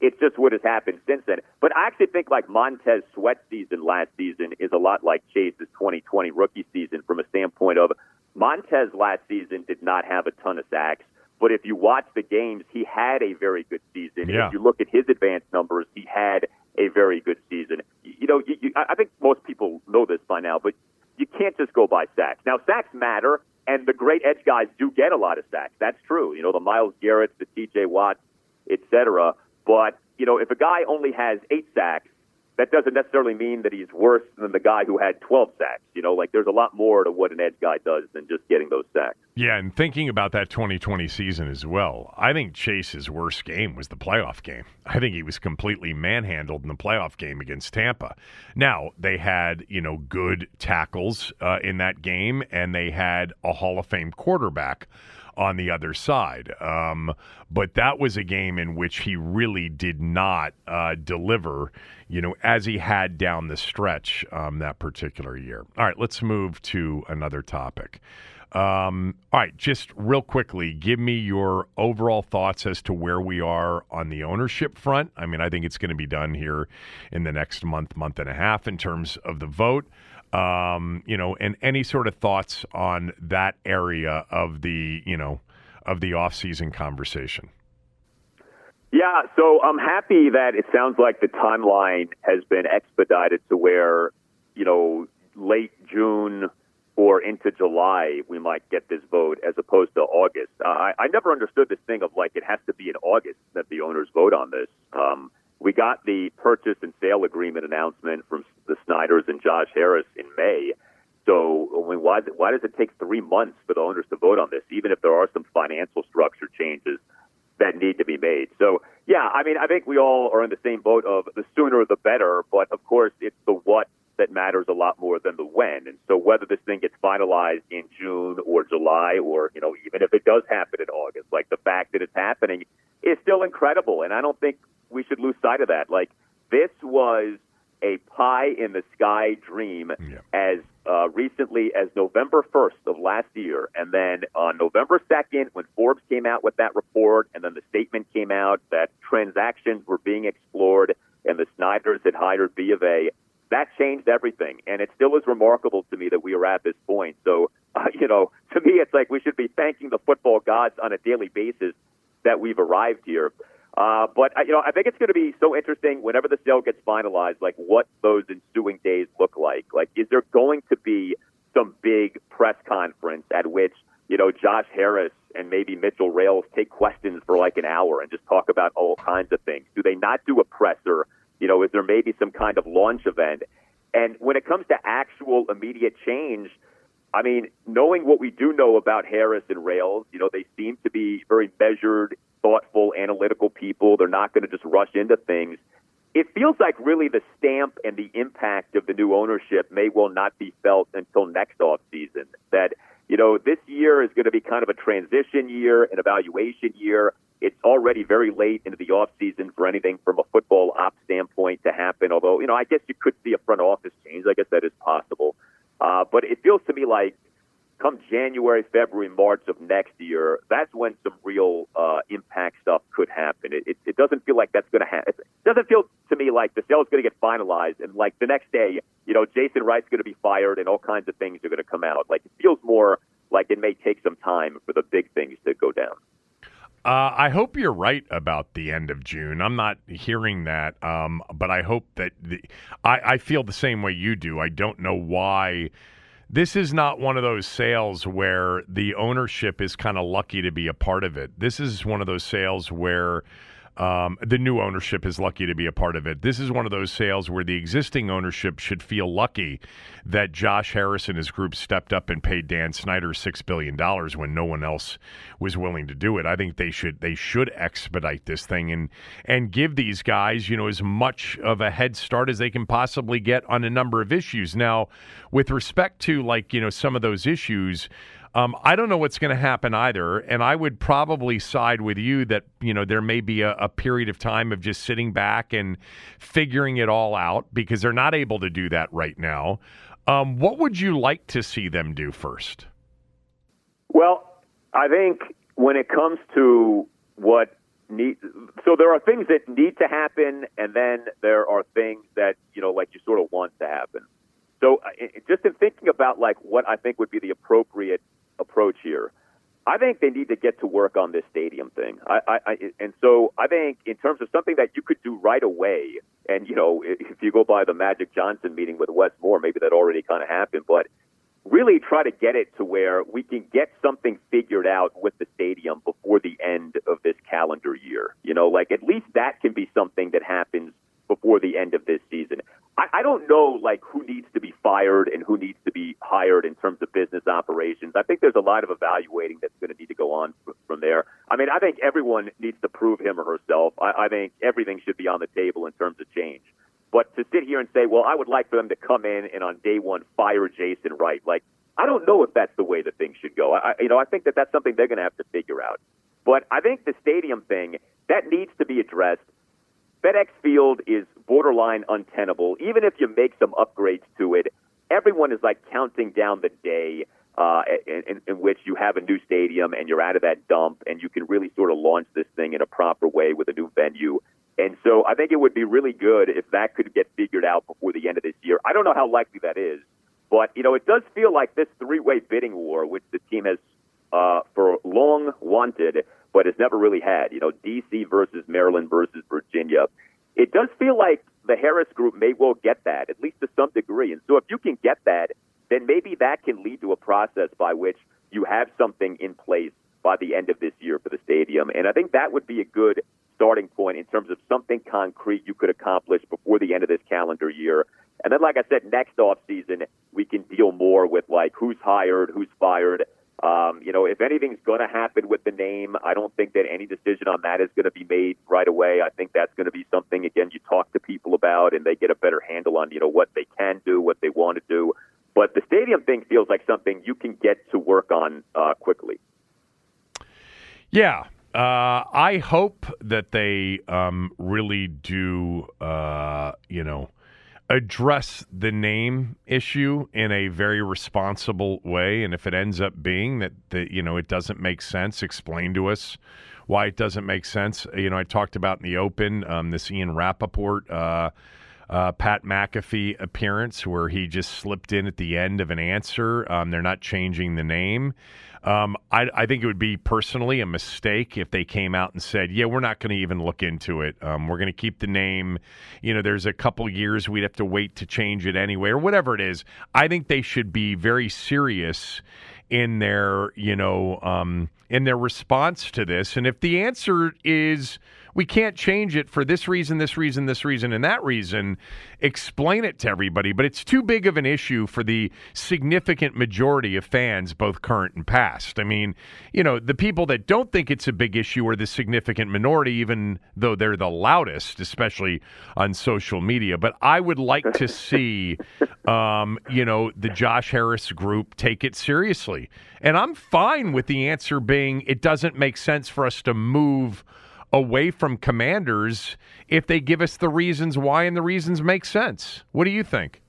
It's just what has happened since then. But I actually think, like, Montez Sweat's season last season is a lot like Chase's 2020 rookie season from a standpoint of Montez last season did not have a ton of sacks. But if you watch the games, he had a very good season. Yeah. If you look at his advanced numbers, he had a very good season. You know, I think most people know this by now, but you can't just go by sacks. Now, sacks matter, and the great edge guys do get a lot of sacks. That's true. You know, the Myles Garrett, the T.J. Watt, et cetera. But, you know, if a guy only has 8 sacks, that doesn't necessarily mean that he's worse than the guy who had 12 sacks. You know, like there's a lot more to what an edge guy does than just getting those sacks. Yeah, and thinking about that 2020 season as well, I think Chase's worst game was the playoff game. I think he was completely manhandled in the playoff game against Tampa. Now, they had, you know, good tackles in that game, and they had a Hall of Fame quarterback on the other side. But that was a game in which he really did not deliver, you know, as he had down the stretch that particular year. All right, let's move to another topic. All right, just real quickly, give me your overall thoughts as to where we are on the ownership front. I mean, I think it's going to be done here in the next month, month and a half in terms of the vote. You know, and any sort of thoughts on that area of the, you know, of the off-season conversation? Yeah, so I'm happy that it sounds like the timeline has been expedited to where, you know, late June or into July we might get this vote as opposed to August. I never understood this thing of, like, it has to be in August that the owners vote on this. We got the purchase and sale agreement announcement from the Snyders and Josh Harris in May. So I mean, why does it take 3 months for the owners to vote on this, even if there are some financial structure changes that need to be made? So, yeah, I mean, I think we all are in the same boat of the sooner the better. But, of course, it's the what that matters a lot more than the when. And so whether this thing gets finalized in June or July or, you know, even if it does happen in August, like the fact that it's happening is still incredible. And I don't think we should lose sight of that. Like, this was a pie-in-the-sky dream as recently as November 1st of last year. And then on November 2nd, when Forbes came out with that report, and then the statement came out that transactions were being explored and the Snyders had hired B of A, that changed everything. And it still is remarkable to me that we are at this point. So, you know, to me, it's like we should be thanking the football gods on a daily basis that we've arrived here. But, you know, I think it's going to be so interesting whenever the sale gets finalized, like what those ensuing days look like. Like, is there going to be some big press conference at which, you know, Josh Harris and maybe Mitchell Rales take questions for like an hour and just talk about all kinds of things? Do they not do a presser? You know, is there maybe some kind of launch event? And when it comes to actual immediate change, I mean, knowing what we do know about Harris and Rales, you know, they seem to be very measured, thoughtful, analytical people. They're not going to just rush into things. It feels like really the stamp and the impact of the new ownership may well not be felt until next offseason. That, you know, this year is going to be kind of a transition year, an evaluation year. It's already very late into the offseason for anything from a football ops standpoint to happen. Although, you know, I guess you could see a front office change. I guess that is possible. But it feels to me like come January, February, March of next year, that's when some real impact stuff could happen. It doesn't feel like that's going to happen. It doesn't feel to me like the sale is going to get finalized and like the next day, you know, Jason Wright's going to be fired and all kinds of things are going to come out. Like, it feels more like it may take some time for the big things to go down. I hope you're right about the end of June. I'm not hearing that, but I hope that I feel the same way you do. I don't know why. This is not one of those sales where the ownership is kind of lucky to be a part of it. This is one of those sales where the new ownership is lucky to be a part of it. This is one of those sales where the existing ownership should feel lucky that Josh Harris and his group stepped up and paid Dan Snyder $6 billion when no one else was willing to do it. I think they should expedite this thing and give these guys, you know, as much of a head start as they can possibly get on a number of issues. Now, with respect to, like, you know, some of those issues, I don't know what's going to happen either, and I would probably side with you that, you know, there may be a period of time of just sitting back and figuring it all out because they're not able to do that right now. What would you like to see them do first? Well, I think when it comes to so there are things that need to happen, and then there are things that, you know, like you sort of want to happen. So just in thinking about, like, what I think would be the appropriate approach here, I think they need to get to work on this stadium thing. And so I think in terms of something that you could do right away, and, you know, if you go by the Magic Johnson meeting with Wes Moore, maybe that already kind of happened, but really try to get it to where we can get something figured out with the stadium before the end of this calendar year. You know, like at least that can be something that happens before the end of this season. I don't know, like, who needs to be fired and who needs to be hired in terms of business operations. I think there's a lot of evaluating that's going to need to go on from there. I mean, I think everyone needs to prove him or herself. I think everything should be on the table in terms of change. But to sit here and say, well, I would like for them to come in and on day one fire Jason Wright, like, I don't know if that's the way that things should go. I think that that's something they're going to have to figure out. But I think the stadium thing, that needs to be addressed. FedEx Field is borderline untenable. Even if you make some upgrades to it, everyone is like counting down the day in which you have a new stadium and you're out of that dump and you can really sort of launch this thing in a proper way with a new venue. And so I think it would be really good if that could get figured out before the end of this year. I don't know how likely that is, but, you know, it does feel like this three-way bidding war, which the team has for long wanted, but it's never really had, you know, D.C. versus Maryland versus Virginia. It does feel like the Harris group may well get that, at least to some degree. And so if you can get that, then maybe that can lead to a process by which you have something in place by the end of this year for the stadium. And I think that would be a good starting point in terms of something concrete you could accomplish before the end of this calendar year. And then, like I said, next offseason, we can deal more with, like, who's hired, who's fired. You know, if anything's going to happen with the name, I don't think that any decision on that is going to be made right away. I think that's going to be something, again, you talk to people about and they get a better handle on, you know, what they can do, what they want to do. But the stadium thing feels like something you can get to work on quickly. Yeah. I hope that they really do, you know, address the name issue in a very responsible way, and if it ends up being that you know, it doesn't make sense, explain to us why it doesn't make sense. You know, I talked about in the Open this Ian Rappaport, Pat McAfee appearance where he just slipped in at the end of an answer. They're not changing the name. I think it would be personally a mistake if they came out and said, yeah, we're not going to even look into it. We're going to keep the name. You know, there's a couple years we'd have to wait to change it anyway, or whatever it is. I think they should be very serious in their, you know, in their response to this. And if the answer is we can't change it for this reason, this reason, this reason, and that reason, explain it to everybody. But it's too big of an issue for the significant majority of fans, both current and past. I mean, you know, the people that don't think it's a big issue are the significant minority, even though they're the loudest, especially on social media. But I would like to see, you know, the Josh Harris group take it seriously. And I'm fine with the answer being it doesn't make sense for us to move away from Commanders if they give us the reasons why, and the reasons make sense. What do you think?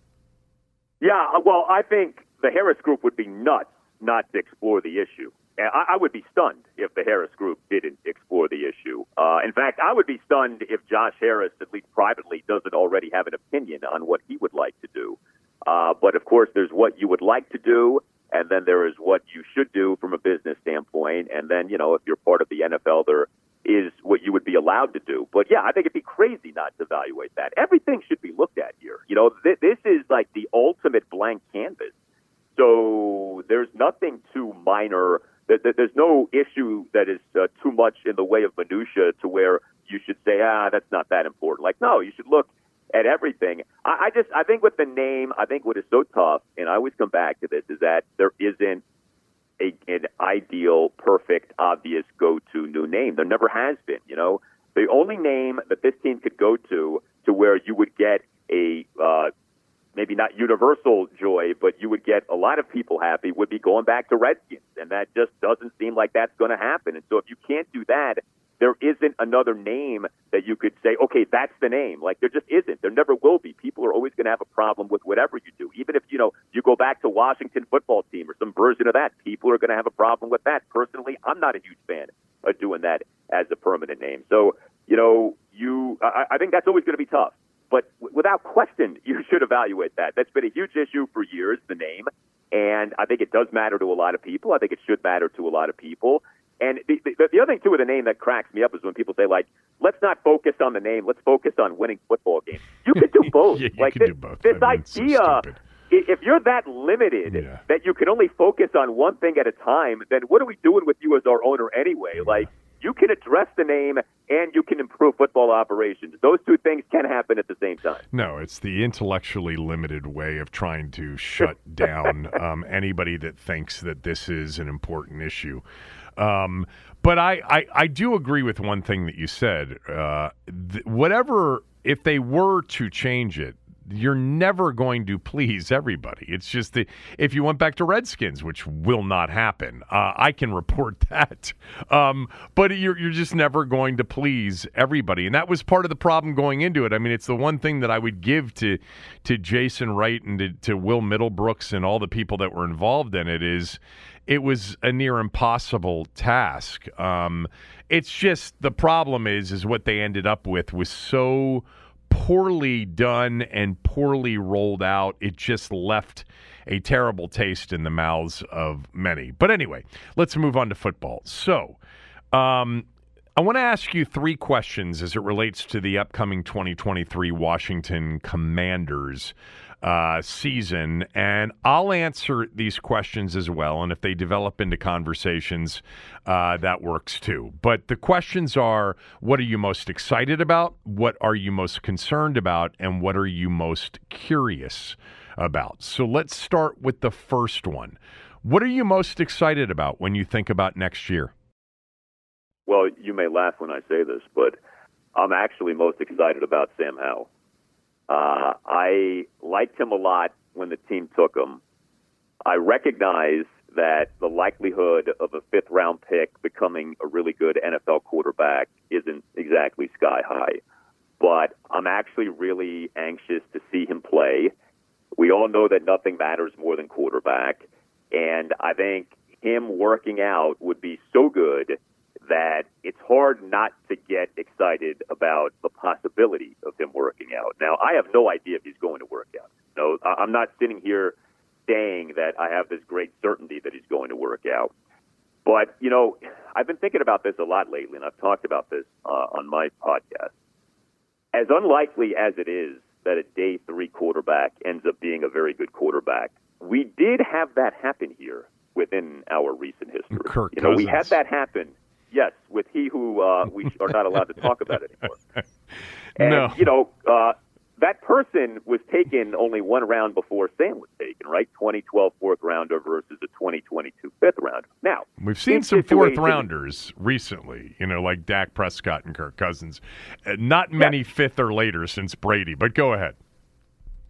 Yeah, well, I think the Harris group would be nuts not to explore the issue. I would be stunned if the Harris group didn't explore the issue. In fact, I would be stunned if Josh Harris, at least privately, doesn't already have an opinion on what he would like to do. But, of course, there's what you would like to do, and then there is what you should do from a business standpoint. And then, you know, if you're part of the NFL, there is what you would be allowed to do. But, yeah, I think it'd be crazy not to evaluate that. Everything should be looked at here. You know, this is like the ultimate blank canvas. So there's nothing too minor. There's no issue that is too much in the way of minutia to where you should say, that's not that important. Like, no, you should look at everything. I think with the name, I think what is so tough, and I always come back to this, is that there isn't an ideal, perfect, obvious go-to new name. There never has been, you know. The only name that this team could go to where you would get a maybe not universal joy, but you would get a lot of people happy, would be going back to Redskins, and that just doesn't seem like that's going to happen. And so if you can't do that, there isn't another name that you could say, okay, that's the name. Like, there just isn't. There never will be. People are always going to have a problem with whatever you do. Even if, you know, you go back to Washington football team or some version of that, people are going to have a problem with that. Personally, I'm not a huge fan of doing that as a permanent name. So, you know, I think that's always going to be tough. But without question, you should evaluate that. That's been a huge issue for years, the name. And I think it does matter to a lot of people. I think it should matter to a lot of people. And the other thing, too, with the name that cracks me up is when people say, like, let's not focus on the name. Let's focus on winning football games. You can do both. Yeah, like, this idea, if you're that limited that you can only focus on one thing at a time, then what are we doing with you as our owner anyway? Yeah. Like, you can address the name and you can improve football operations. Those two things can happen at the same time. No, it's the intellectually limited way of trying to shut down anybody that thinks that this is an important issue. But I do agree with one thing that you said. Whatever, if they were to change it, you're never going to please everybody. It's just that if you went back to Redskins, which will not happen, I can report that. But you're just never going to please everybody. And that was part of the problem going into it. I mean, it's the one thing that I would give to Jason Wright and to Will Middlebrooks and all the people that were involved in it is it was a near impossible task. It's just the problem is what they ended up with was so poorly done and poorly rolled out. It just left a terrible taste in the mouths of many. But anyway, let's move on to football. So I want to ask you three questions as it relates to the upcoming 2023 Washington Commanders season, and I'll answer these questions as well, and if they develop into conversations, that works too. But the questions are, what are you most excited about? What are you most concerned about? And what are you most curious about? So let's start with the first one. What are you most excited about when you think about next year? Well, you may laugh when I say this, but I'm actually most excited about Sam Howell. I liked him a lot when the team took him. I recognize that the likelihood of a fifth-round pick becoming a really good NFL quarterback isn't exactly sky high, but I'm actually really anxious to see him play. We all know that nothing matters more than quarterback, and I think him working out would be so good that it's hard not to get excited about the possibility of him working out. Now, I have no idea if he's going to work out. No, I'm not sitting here saying that I have this great certainty that he's going to work out. But, you know, I've been thinking about this a lot lately, and I've talked about this on my podcast. As unlikely as it is that a day three quarterback ends up being a very good quarterback, we did have that happen here within our recent history. Kirk Cousins. You know, we had that happen. Yes, with he who we are not allowed to talk about anymore. And, you know, that person was taken only one round before Sam was taken, right? 2012 fourth-rounder versus a 2022 fifth-rounder. Now, we've seen some fourth-rounders recently, you know, like Dak Prescott and Kirk Cousins. Not many fifth or later since Brady, but go ahead.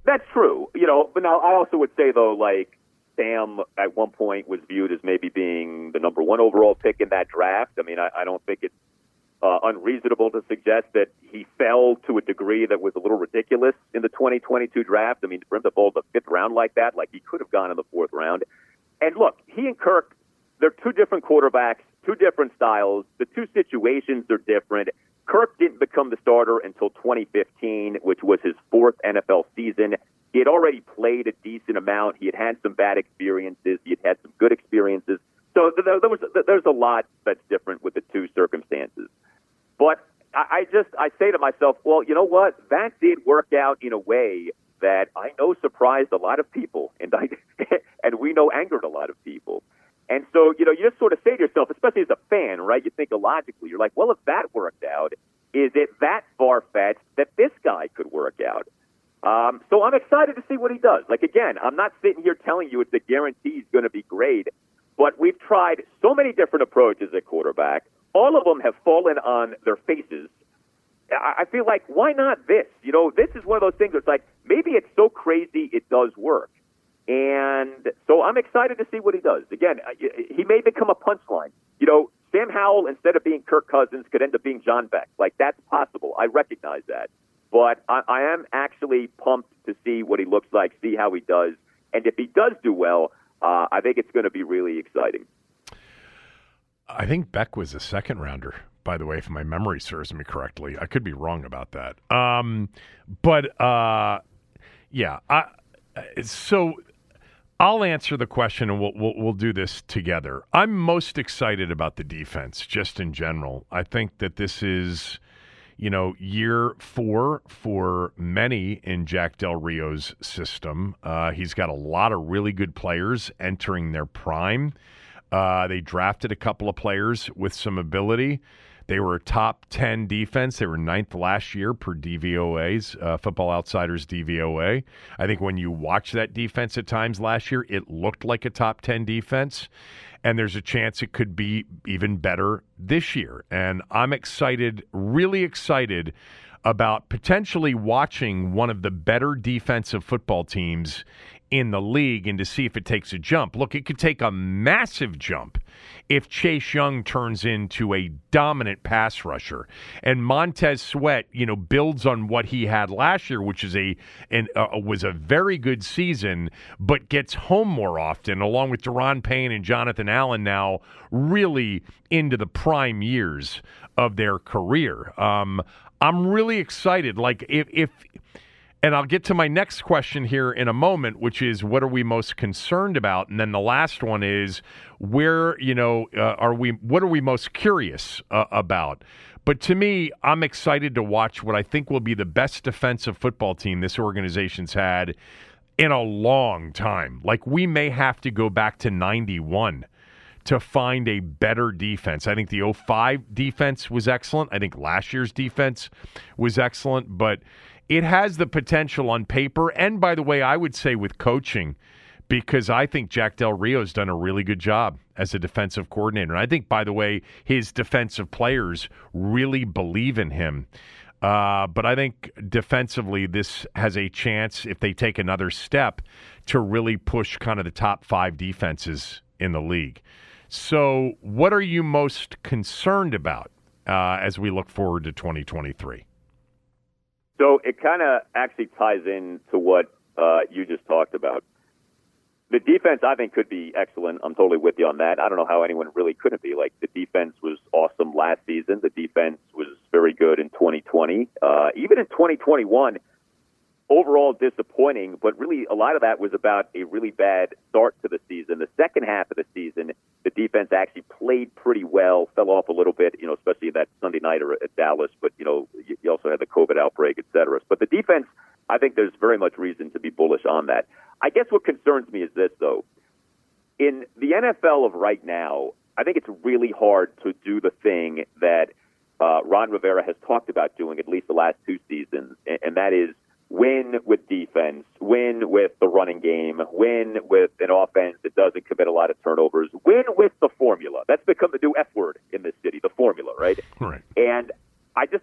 That's true. You know, but now I also would say, though, like, Sam at one point was viewed as maybe being the number one overall pick in that draft. I mean, I don't think it's unreasonable to suggest that he fell to a degree that was a little ridiculous in the 2022 draft. I mean, for him to bowl the fifth round like that, like he could have gone in the fourth round. And look, he and Kirk, they're two different quarterbacks, two different styles. The two situations are different. Kirk didn't become the starter until 2015, which was his fourth NFL season. He had already played a decent amount. He had had some bad experiences. He had had some good experiences. So there's a lot that's different with the two circumstances. But I say to myself, well, you know what? That did work out in a way that I know surprised a lot of people, and we know angered a lot of people. And so, you know, you just sort of say to yourself, especially as a fan, right, you think illogically, you're like, well, if that worked out, is it that far-fetched that this guy could work out? So I'm excited to see what he does. Like, again, I'm not sitting here telling you it's a guarantee he's going to be great, but we've tried so many different approaches at quarterback. All of them have fallen on their faces. I feel like, why not this? You know, this is one of those things that's like, maybe it's so crazy it does work. And so I'm excited to see what he does. Again, he may become a punchline. You know, Sam Howell, instead of being Kirk Cousins, could end up being John Beck. Like, that's possible. I recognize that. But I am actually pumped to see what he looks like, see how he does. And if he does do well, I think it's going to be really exciting. I think Beck was a second rounder, by the way, if my memory serves me correctly. I could be wrong about that. But, yeah, so I'll answer the question, and we'll do this together. I'm most excited about the defense, just in general. I think that this is, you know, year four for many in Jack Del Rio's system. He's got a lot of really good players entering their prime. They drafted a couple of players with some ability. They were a top 10 defense. They were 9th last year per DVOA's, Football Outsiders DVOA. I think when you watch that defense at times last year, it looked like a top 10 defense, and there's a chance it could be even better this year. And I'm excited, really excited about potentially watching one of the better defensive football teams in the league and to see if it takes a jump. Look, it could take a massive jump if Chase Young turns into a dominant pass rusher. And Montez Sweat, you know, builds on what he had last year, which is was a very good season, but gets home more often, along with Deron Payne and Jonathan Allen now really into the prime years of their career. I'm really excited. Like, if and I'll get to my next question here in a moment, which is what are we most concerned about? And then the last one is where, you know, what are we most curious about? But to me, I'm excited to watch what I think will be the best defensive football team this organization's had in a long time. Like, we may have to go back to 91 to find a better defense. I think the 05 defense was excellent. I think last year's defense was excellent, but it has the potential on paper, and by the way, I would say with coaching, because I think Jack Del Rio's done a really good job as a defensive coordinator. And I think, by the way, his defensive players really believe in him. But I think defensively, this has a chance, if they take another step, to really push kind of the top five defenses in the league. So what are you most concerned about as we look forward to 2023? So it kind of actually ties in to what you just talked about. The defense, I think, could be excellent. I'm totally with you on that. I don't know how anyone really couldn't be. Like, the defense was awesome last season. The defense was very good in 2020. Even in 2021, overall disappointing, but really a lot of that was about a really bad start to the season. The second half of the season, the defense actually played pretty well, fell off a little bit, you know, especially that Sunday nighter at Dallas, but, you know, you also had the COVID outbreak, et cetera. But the defense, I think there's very much reason to be bullish on that. I guess what concerns me is this, though. In the NFL of right now, I think it's really hard to do the thing that Ron Rivera has talked about doing at least the last two seasons, and that is win with defense, win with the running game, win with an offense that doesn't commit a lot of turnovers, win with the formula. That's become the new F word in this city, the formula, right? Right. And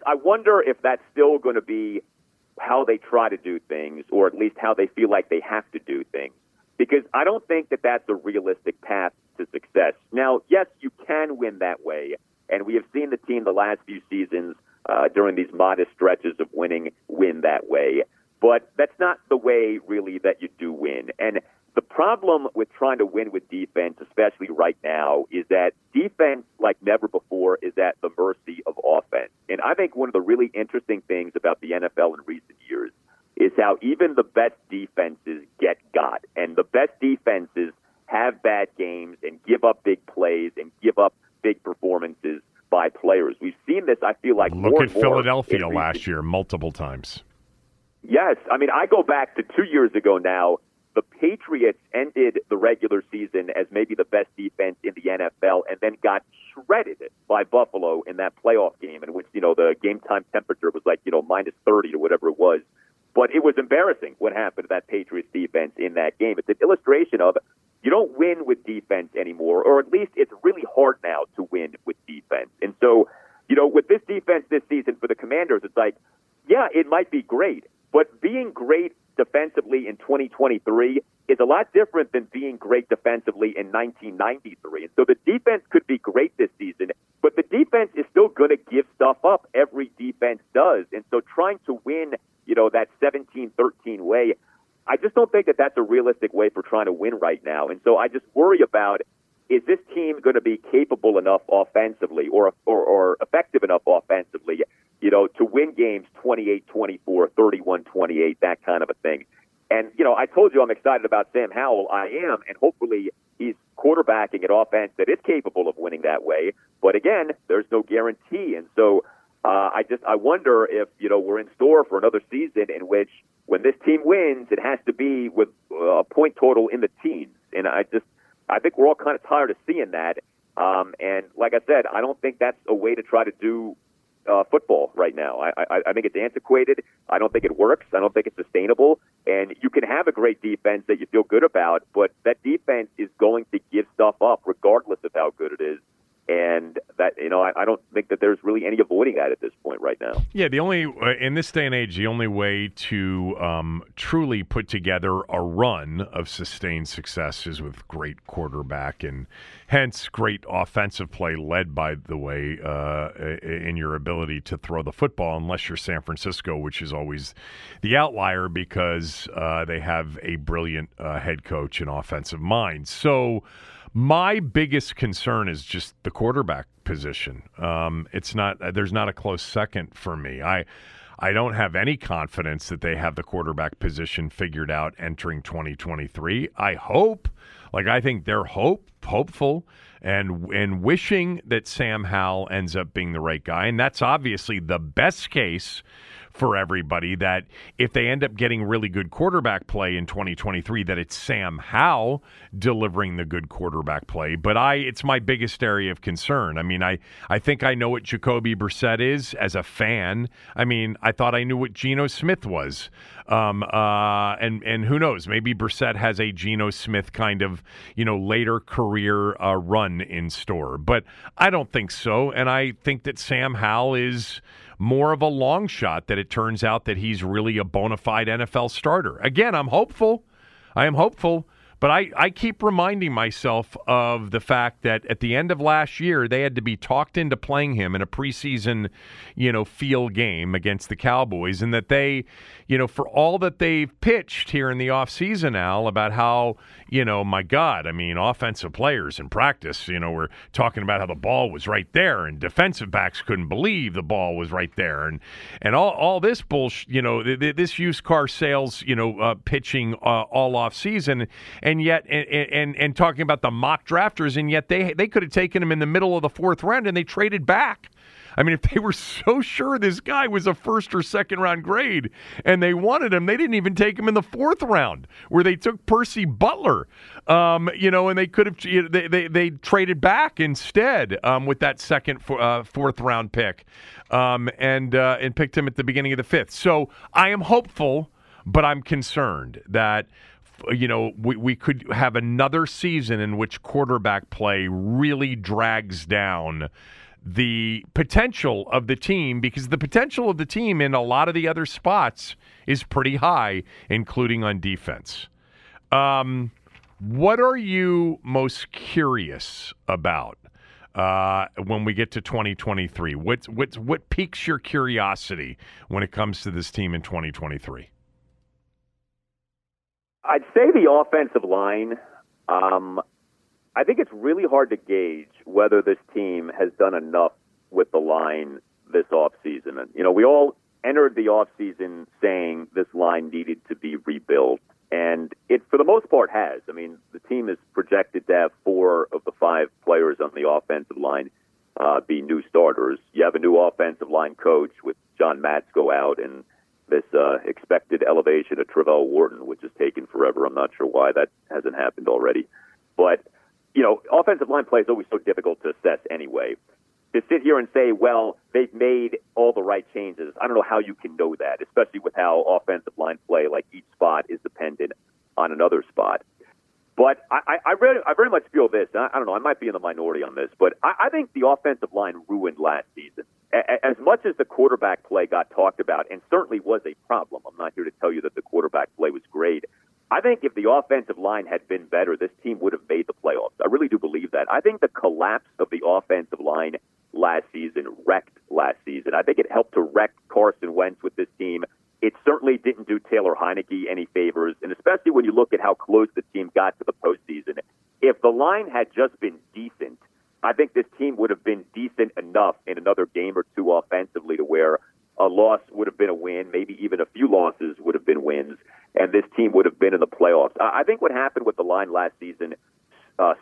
I wonder if that's still going to be how they try to do things, or at least how they feel like they have to do things, because I don't think that that's a realistic path to success. Now, yes, you can win that way, and we have seen the team the last few seasons during these modest stretches of win that way. But that's not the way, really, that you do win. And the problem with trying to win with defense, especially right now, is that defense, like never before, is at the mercy of offense. And I think one of the really interesting things about the NFL in recent years is how even the best defenses get got. And the best defenses have bad games and give up big plays and give up big performances by players. We've seen this, I feel like, look more at more Philadelphia last year multiple times. Yes. I mean, I go back to 2 years ago now. The Patriots ended the regular season as maybe the best defense in the NFL and then got shredded by Buffalo in that playoff game in which, you know, the game time temperature was like, you know, minus 30 or whatever it was. But it was embarrassing what happened to that Patriots defense in that game. It's an illustration of you don't win with defense anymore, or at least it's really hard now to win with defense. And so, you know, with this defense this season for the Commanders, it's like, yeah, it might be great, but being great defensively in 2023 is a lot different than being great defensively in 1993. And so the defense could be great this season, but the defense is still going to give stuff up. Every defense does. And so trying to win, you know, that 17-13 way, I just don't think that that's a realistic way for trying to win right now. And so I just worry about, is this team going to be capable enough offensively or effective enough offensively, you know, to win games 28-24, 31-28, that kind of a thing. And, you know, I told you I'm excited about Sam Howell. I am, and hopefully he's quarterbacking an offense that is capable of winning that way. But, again, there's no guarantee. And so I wonder if, you know, we're in store for another season in which when this team wins, it has to be with a point total in the teens. And I think we're all kind of tired of seeing that. And like I said, I don't think that's a way to try to do football right now. I think it's antiquated. I don't think it works. I don't think it's sustainable. And you can have a great defense that you feel good about, but that defense is going to give stuff up regardless of how good it is. And that, you know, I don't think that there's really any avoiding that at this point right now. Yeah, the only in this day and age, the only way to truly put together a run of sustained success is with great quarterback, and hence great offensive play led, by the way, in your ability to throw the football, unless you're San Francisco, which is always the outlier because they have a brilliant head coach and offensive mind. So my biggest concern is just the quarterback position. There's not a close second for me. I don't have any confidence that they have the quarterback position figured out entering 2023. I hope, I think they're hopeful and wishing that Sam Howell ends up being the right guy. And that's obviously the best case for everybody, that if they end up getting really good quarterback play in 2023, that it's Sam Howell delivering the good quarterback play. But it's my biggest area of concern. I mean, I think I know what Jacoby Brissett is as a fan. I mean, I thought I knew what Geno Smith was. And who knows, maybe Brissett has a Geno Smith kind of, later career run in store. But I don't think so. And I think that Sam Howell is more of a long shot, that it turns out that he's really a bona fide NFL starter. Again, I'm hopeful. I am hopeful. But I keep reminding myself of the fact that at the end of last year, they had to be talked into playing him in a preseason, field game against the Cowboys, and that they, for all that they've pitched here in the offseason, Al, about how, my God, offensive players in practice, we're talking about how the ball was right there, and defensive backs couldn't believe the ball was right there, and all this bullshit, this used car sales, pitching all offseason, and yet, and talking about the mock drafters, and yet they could have taken him in the middle of the fourth round, and they traded back. I mean, if they were so sure this guy was a first or second round grade and they wanted him, they didn't even take him in the fourth round, where they took Percy Butler, and they could have they traded back instead with that second fourth round pick, and picked him at the beginning of the fifth. So I am hopeful, but I'm concerned that we could have another season in which quarterback play really drags down the potential of the team, because the potential of the team in a lot of the other spots is pretty high, including on defense. What are you most curious about when we get to 2023? What piques your curiosity when it comes to this team in 2023? I'd say the offensive line. I think it's really hard to gauge whether this team has done enough with the line this offseason. And, we all entered the offseason saying this line needed to be rebuilt, and it, for the most part, has. The team is projected to have 4 of the 5 players on the offensive line be new starters. You have a new offensive line coach with John Matsko out, and this expected elevation of Travell Wharton, which has taken forever. I'm not sure why that hasn't happened already. But, offensive line play is always so difficult to assess anyway. To sit here and say, well, they've made all the right changes, I don't know how you can know that, especially with how offensive line play, each spot is dependent on another spot. But I very much feel this. I don't know, I might be in the minority on this, but I think the offensive line ruined last season. As much as the quarterback play got talked about, and certainly was a problem, I'm not here to tell you that the quarterback play was great. I think if the offensive line had been better, this team would have made the playoffs. I really do believe that. I think the collapse of the offensive line last season wrecked last season. I think it helped to wreck Carson Wentz with this team. It certainly didn't do Taylor Heineke any favors, and especially when you look at how close the team got to the postseason. If the line had just been decent, I think this team would have been decent enough in another game or two offensively to where a loss would have been a win, maybe even a few losses would have been wins. and this team would have been in the playoffs. I think what happened with the line last season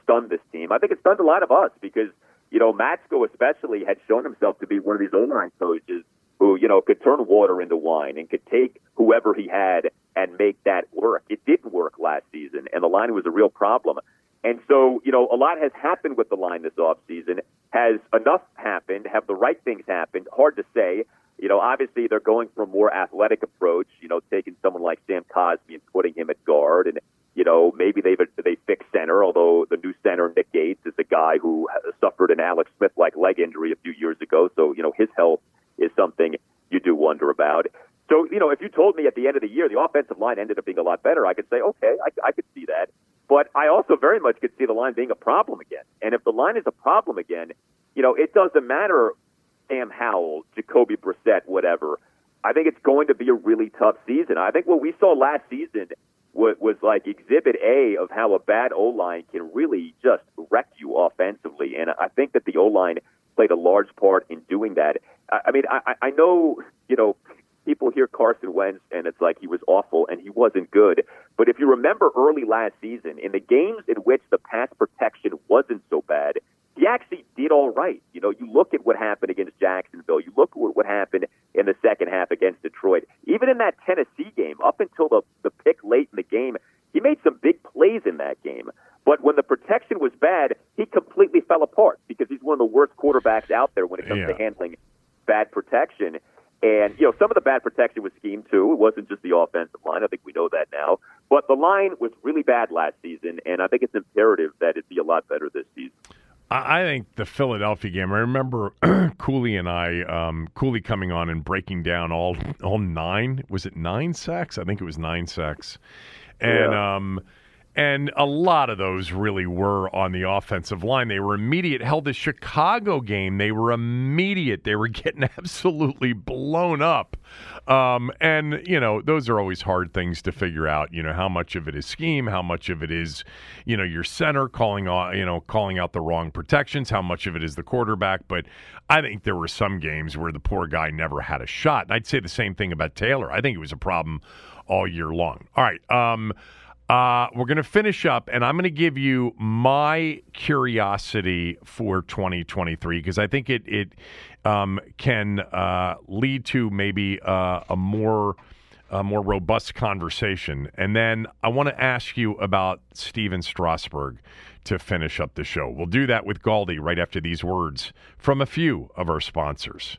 stunned this team. I think it stunned a lot of us because, you know, Matsko especially had shown himself to be one of these O-line coaches who, you know, could turn water into wine and could take whoever he had and make that work. It didn't work last season, and the line was a real problem. And so, you know, a lot has happened with the line this offseason. Has enough happened? Have the right things happened? Hard to say. You know, obviously they're going for a more athletic approach, you know, taking someone like Sam Cosmi and putting him at guard. And, you know, maybe they fix center, although the new center, Nick Gates, is a guy who suffered an Alex Smith-like leg injury a few years ago. So, you know, his health is something you do wonder about. So, you know, if you told me at the end of the year the offensive line ended up being a lot better, I could say, okay, I could see that. But I also very much could see the line being a problem again. And if the line is a problem again, you know, it doesn't matter Sam Howell, Jacoby Brissett, whatever. I think it's going to be a really tough season. I think what we saw last season was like exhibit A of how a bad O-line can really just wreck you offensively. And I think that the O-line played a large part in doing that. I mean, I know, you know, people hear Carson Wentz, and it's like he was awful, and he wasn't good. But if you remember early last season, in the games in which the pass protection wasn't so bad, he actually did all right. You know, you look at what happened against Jacksonville. You look at what happened in the second half against Detroit. Even in that Tennessee game, up until the pick late in the game, he made some big plays in that game. But when the protection was bad, he completely fell apart because he's one of the worst quarterbacks out there when it comes to handling bad protection. And, you know, some of the bad protection was scheme, too. It wasn't just the offensive line. I think we know that now. But the line was really bad last season, and I think it's imperative that it be a lot better this season. I think the Philadelphia game, I remember Cooley and I, Cooley coming on and breaking down all nine. Was it nine sacks? I think it was nine sacks. And, and a lot of those really were on the offensive line. They were immediate. Held the Chicago game, they were immediate. They were getting absolutely blown up. And, you know, those are always hard things to figure out, you know, how much of it is scheme, how much of it is, you know, your center calling out the wrong protections, how much of it is the quarterback. But I think there were some games where the poor guy never had a shot. And I'd say the same thing about Taylor. I think it was a problem all year long. All right. We're going to finish up, and I'm going to give you my curiosity for 2023 because I think it can lead to maybe a more robust conversation. And then I want to ask you about Stephen Strasburg to finish up the show. We'll do that with Galdi right after these words from a few of our sponsors.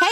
Hey,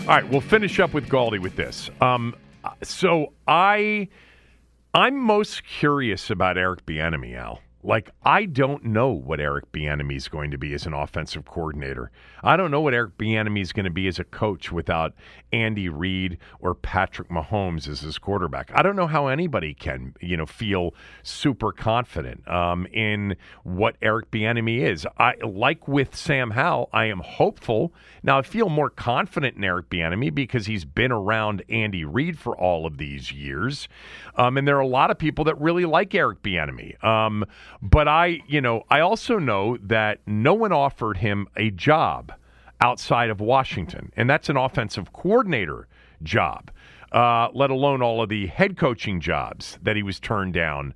All right, we'll finish up with Galdi with this. So I'm most curious about Eric Bieniemy, Al. Like, I don't know what Eric Bieniemy is going to be as an offensive coordinator. I don't know what Eric Bieniemy is going to be as a coach without Andy Reid or Patrick Mahomes as his quarterback. I don't know how anybody can, feel super confident in what Eric Bieniemy is. Like with Sam Howell, I am hopeful. Now, I feel more confident in Eric Bieniemy because he's been around Andy Reid for all of these years. And there are a lot of people that really like Eric Bieniemy. But I also know that no one offered him a job outside of Washington, and that's an offensive coordinator job, let alone all of the head coaching jobs that he was turned down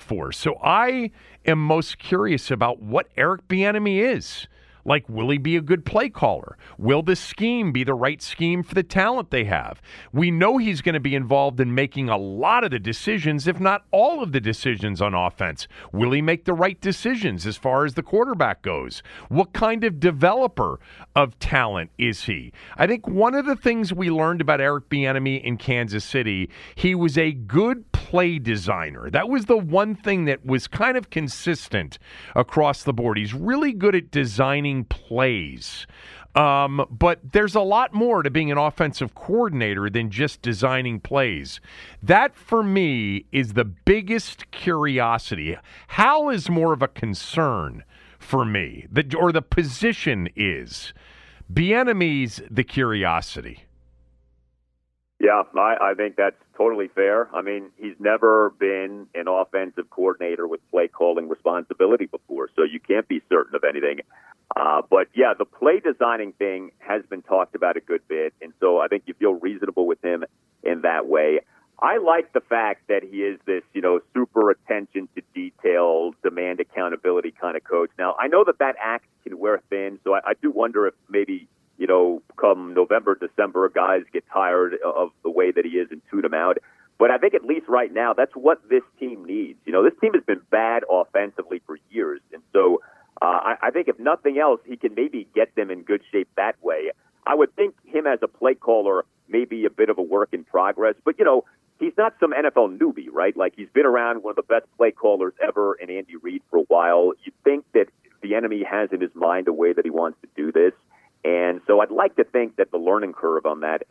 for. So I am most curious about what Eric Bieniemy is. Like, will he be a good play caller? Will this scheme be the right scheme for the talent they have? We know he's going to be involved in making a lot of the decisions, if not all of the decisions on offense. Will he make the right decisions as far as the quarterback goes? What kind of developer of talent is he? I think one of the things we learned about Eric Bieniemy in Kansas City, he was a good play designer. That was the one thing that was kind of consistent across the board. He's really good at designing plays. But there's a lot more to being an offensive coordinator than just designing plays. That, for me, is the biggest curiosity. Hal is more of a concern for me, or the position is. Bieniemy's the curiosity. Yeah, I think that's totally fair. I mean, he's never been an offensive coordinator with play-calling responsibility before, so you can't be certain of anything. But, yeah, the play-designing thing has been talked about a good bit, and so I think you feel reasonable with him in that way. I like the fact that he is this, super attention-to-detail, demand accountability kind of coach. Now, I know that act can wear thin, so I do wonder if maybe – come November, December, guys get tired of the way that he is and tune him out. But I think at least right now, that's what this team needs. This team has been bad offensively for years. And so I think if nothing else, he can maybe get them in good shape that way. I would think him as a play caller may be a bit of a work in progress. But, he's not some NFL newbie, right? Like, he's been around one of the best play callers ever in Andy Reid for a while. You'd think that Bieniemy has in his mind a way that he wants to do this. And so I'd like to think that the learning curve on that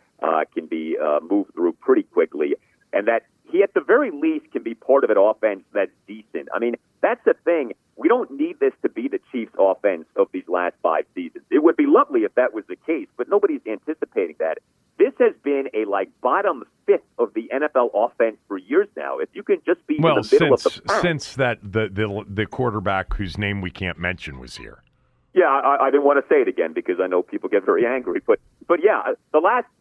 can be moved through pretty quickly, and that he at the very least can be part of an offense that's decent. I mean, that's the thing. We don't need this to be the Chiefs' offense of these last five seasons. It would be lovely if that was the case, but nobody's anticipating that. This has been a bottom fifth of the NFL offense for years now. If you can just be in the middle of the pack. Since that the quarterback whose name we can't mention was here. Yeah, I didn't want to say it again because I know people get very angry. But yeah,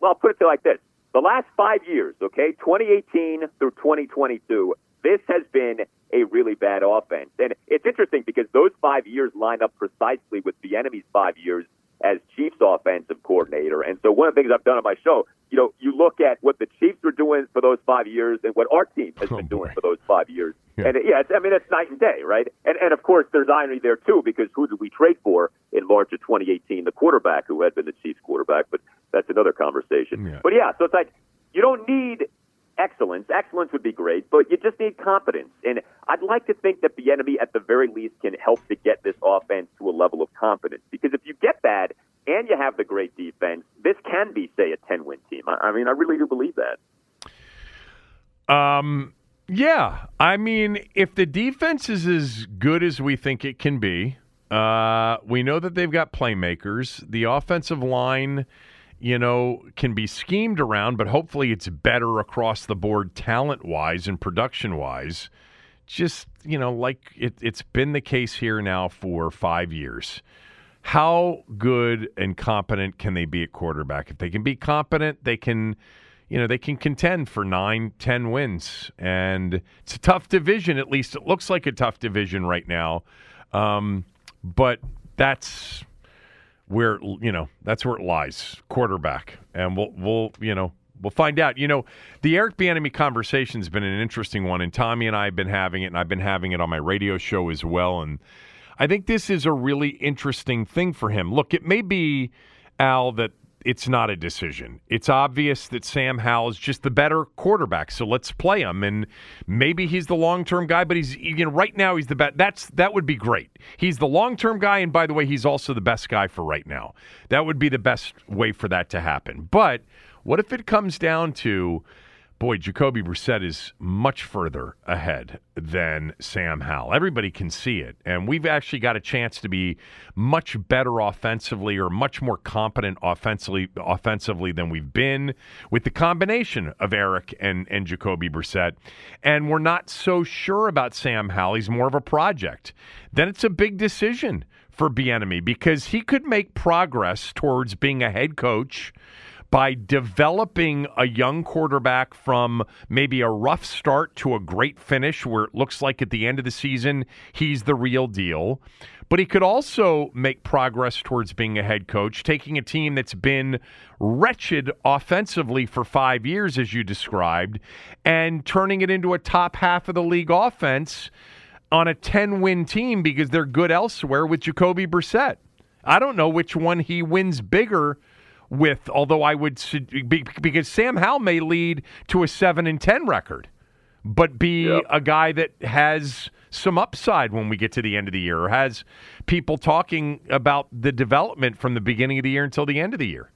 I'll put it like this. The last 5 years, okay, 2018 through 2022, this has been a really bad offense. And it's interesting because those 5 years line up precisely with Bieniemy's 5 years as Chiefs offensive coordinator. And so one of the things I've done on my show, you look at what the Chiefs were doing for those 5 years and what our team has been doing for those 5 years. Yeah. And, it's night and day, right? And, of course, there's irony there, too, because who did we trade for in March of 2018? The quarterback who had been the Chiefs quarterback, but that's another conversation. Yeah. But, yeah, so it's like you don't need excellence. Excellence would be great, but you just need competence. And I'd like to think that Bieniemy, at the very least, can help to get this offense to a level of competence. Because if you get that and you have the great defense, this can be, say, a 10-win team. I really do believe that. Yeah, I mean, if the defense is as good as we think it can be, we know that they've got playmakers. The offensive line, can be schemed around, but hopefully it's better across the board talent-wise and production-wise. Just, like it's been the case here now for 5 years. How good and competent can they be at quarterback? If they can be competent, they can... they can contend for 9-10 wins, and it's a tough division. At least it looks like a tough division right now. But that's where it lies, quarterback. And we'll We'll find out. You know, the Eric Bieniemy conversation has been an interesting one, and Tommy and I have been having it, and I've been having it on my radio show as well. And I think this is a really interesting thing for him. Look, it may be, Al, that it's not a decision. It's obvious that Sam Howell is just the better quarterback, so let's play him. And maybe he's the long-term guy, but he's, you know, right now he's the best. That would be great. He's the long-term guy, and by the way, he's also the best guy for right now. That would be the best way for that to happen. But what if it comes down to, boy, Jacoby Brissett is much further ahead than Sam Howell. Everybody can see it. And we've actually got a chance to be much better offensively, or much more competent offensively than we've been with the combination of Eric and Jacoby Brissett. And we're not so sure about Sam Howell. He's more of a project. Then it's a big decision for Bieniemy, because he could make progress towards being a head coach by developing a young quarterback from maybe a rough start to a great finish, where it looks like at the end of the season he's the real deal. But he could also make progress towards being a head coach, taking a team that's been wretched offensively for 5 years, as you described, and turning it into a top half of the league offense on a 10-win team because they're good elsewhere with Jacoby Brissett. I don't know which one he wins bigger with, although I would, because Sam Howell may lead to a 7-10 record, but be a guy that has some upside when we get to the end of the year, or has people talking about the development from the beginning of the year until the end of the year.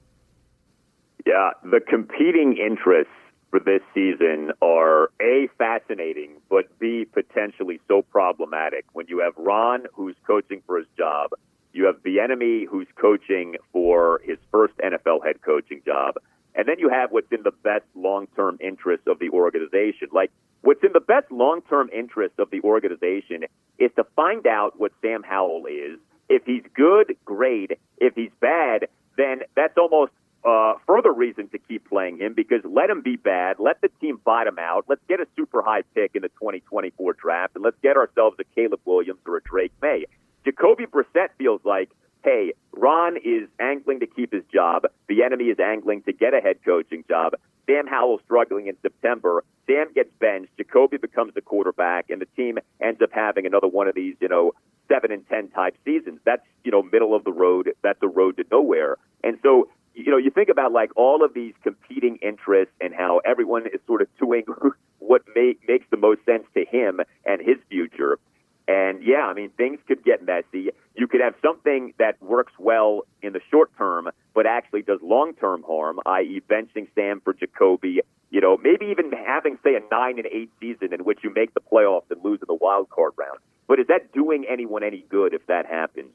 Yeah, the competing interests for this season are A, fascinating, but B, potentially so problematic when you have Ron, who's coaching for his job. You have Bieniemy, who's coaching for his first NFL head coaching job. And then you have what's in the best long-term interest of the organization. Like, what's in the best long-term interest of the organization is to find out what Sam Howell is. If he's good, great. If he's bad, then that's almost further reason to keep playing him, because let him be bad. Let the team bottom out. Let's get a super high pick in the 2024 draft, and let's get ourselves a Caleb Williams or a Drake May. Jacoby Brissett feels like, hey, Ron is angling to keep his job. Bieniemy is angling to get a head coaching job. Sam Howell's struggling in September. Sam gets benched. Jacoby becomes the quarterback, and the team ends up having another one of these, 7-10 type seasons. That's, middle of the road. That's a road to nowhere. And so, you think about like all of these competing interests and how everyone is sort of doing what makes the most sense to him and his future. And, yeah, I mean, things could get messy. You could have something that works well in the short term but actually does long-term harm, i.e. benching Sam for Jacoby, maybe even having, say, a 9-8 season in which you make the playoffs and lose in the wild card round. But is that doing anyone any good if that happens,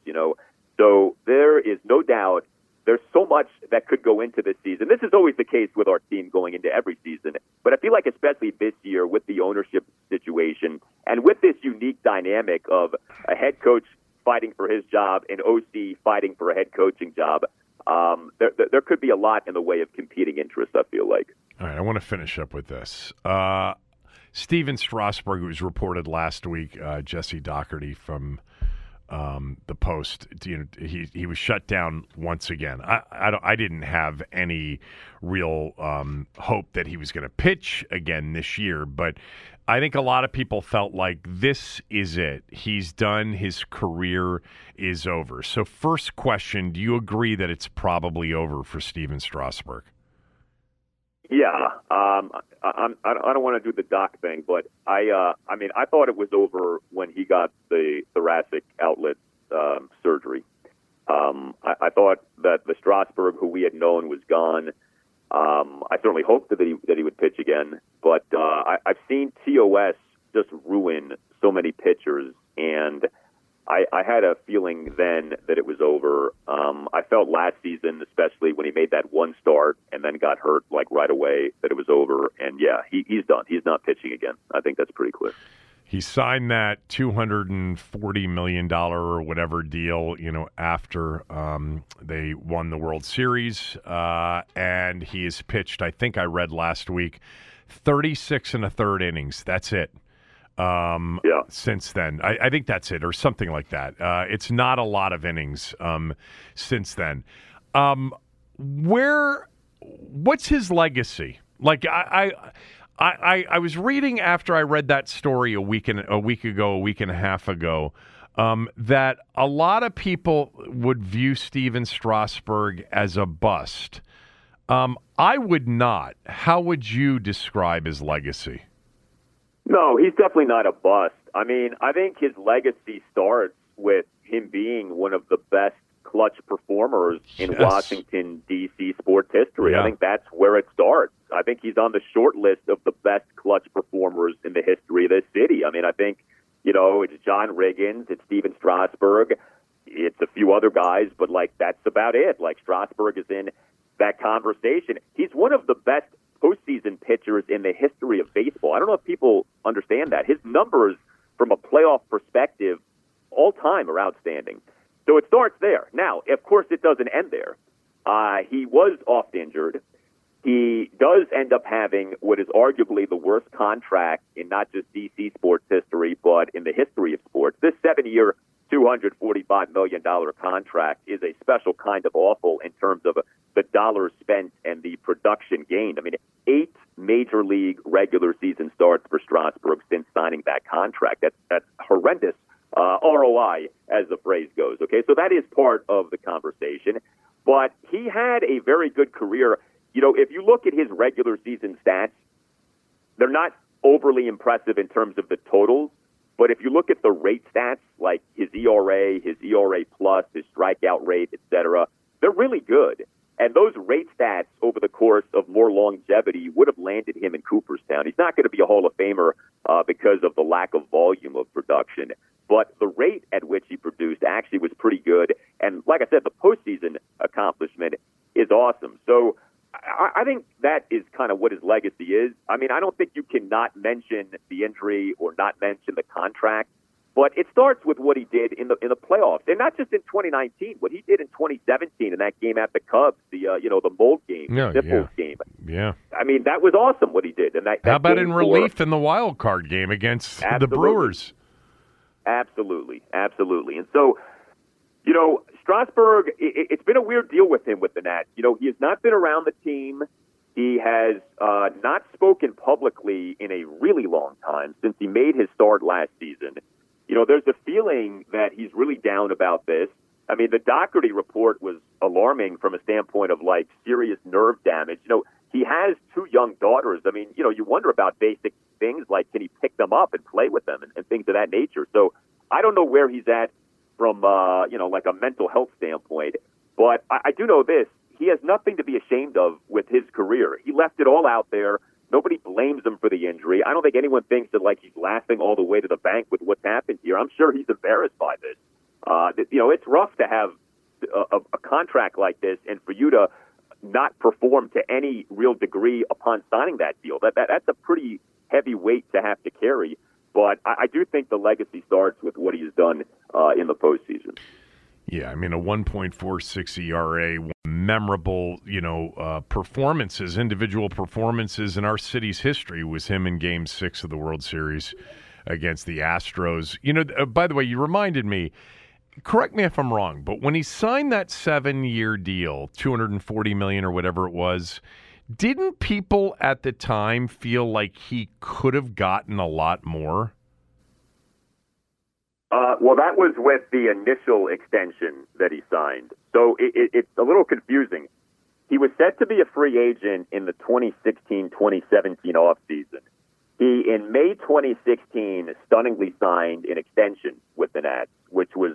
So there is no doubt there's so much that could go into this season. This is always the case with our team going into every season. But I feel like especially this year with the ownership situation and with this unique dynamic of a head coach fighting for his job and OC fighting for a head coaching job, there could be a lot in the way of competing interests, I feel like. All right, I want to finish up with this. Stephen Strasburg, who was reported last week, Jesse Doherty from the Post, he was shut down once again. I didn't have any real hope that he was going to pitch again this year, but I think a lot of people felt like this is it. He's done. His career is over. So first question, do you agree that it's probably over for Stephen Strasburg? Yeah. I don't want to do the doc thing, but I thought it was over when he got the thoracic outlet surgery. I thought that the Strasburg who we had known was gone. I certainly hoped that he would pitch again, but I've seen TOS just ruin so many pitchers, and I had a feeling then that it was over. I felt last season, especially when he made that one start and then got hurt like right away, that it was over. And, yeah, he's done. He's not pitching again. I think that's pretty clear. He signed that $240 million or whatever deal, after they won the World Series. And he has pitched, I think I read last week, 36 1/3 innings. That's it. Since then. I think that's it, or something like that. It's not a lot of innings since then. What's his legacy? Like I was reading after I read that story a week and a half ago, that a lot of people would view Stephen Strasburg as a bust. I would not. How would you describe his legacy? No, he's definitely not a bust. I mean, I think his legacy starts with him being one of the best clutch performers in Washington, D.C. sports history. Yeah. I think that's where it starts. I think he's on the short list of the best clutch performers in the history of this city. I mean, I think, you know, it's John Riggins, it's Stephen Strasburg, it's a few other guys, but, like, that's about it. Like, Strasburg is in that conversation. He's one of the best postseason pitchers in the history of baseball. I don't know if people understand that. His numbers, from a playoff perspective, all time are outstanding. So it starts there. Now, of course, it doesn't end there. He was oft injured. He does end up having what is arguably the worst contract in not just D.C. sports history, but in the history of sports. This 7-year, $245 million contract is a special kind of awful in terms of the dollars spent and the production gained. I mean, 8 major league regular season starts for Strasburg since signing that contract. That's horrendous ROI, as the phrase goes. Okay, so that is part of the conversation. But he had a very good career. You know, if you look at his regular season stats, they're not overly impressive in terms of the totals. But if you look at the rate stats, like his ERA, his ERA plus, his strikeout rate, et cetera, they're really good. And those rate stats over the course of more longevity would have landed him in Cooperstown. He's not going to be a Hall of Famer because of the lack of volume of production. But the rate at which he produced actually was pretty good. And like I said, the postseason accomplishment is awesome. So I think that is kind of what his legacy is. I mean, I don't think you can not mention the injury or not mention the contract, but it starts with what he did in the playoffs, and not just in 2019. What he did in 2017 in that game at the Cubs, the the mold game, game. Yeah, I mean that was awesome what he did. And that how about in relief in the wild card game against the Brewers? Absolutely, and so. You know, Strasburg, it's been a weird deal with him with the Nats. You know, he has not been around the team. He has not spoken publicly in a really long time since he made his start last season. You know, there's a feeling that he's really down about this. I mean, the Doherty report was alarming from a standpoint of, like, serious nerve damage. You know, he has 2 young daughters. I mean, you know, you wonder about basic things like can he pick them up and play with them and things of that nature. So I don't know where he's at from, like a mental health standpoint. But I do know this. He has nothing to be ashamed of with his career. He left it all out there. Nobody blames him for the injury. I don't think anyone thinks that, like, he's laughing all the way to the bank with what's happened here. I'm sure he's embarrassed by this. It's rough to have a contract like this and for you to not perform to any real degree upon signing that deal. That's a pretty heavy weight to have to carry. But I do think the legacy starts with what he's done in the postseason. Yeah, I mean, a 1.46 ERA, memorable, performances, individual performances in our city's history was him in Game 6 of the World Series against the Astros. You know, by the way, you reminded me, correct me if I'm wrong, but when he signed that 7-year deal, $240 million or whatever it was, didn't people at the time feel like he could have gotten a lot more? Well, that was with the initial extension that he signed. So it's a little confusing. He was set to be a free agent in the 2016-2017 offseason. He, in May 2016, stunningly signed an extension with the Nats, which was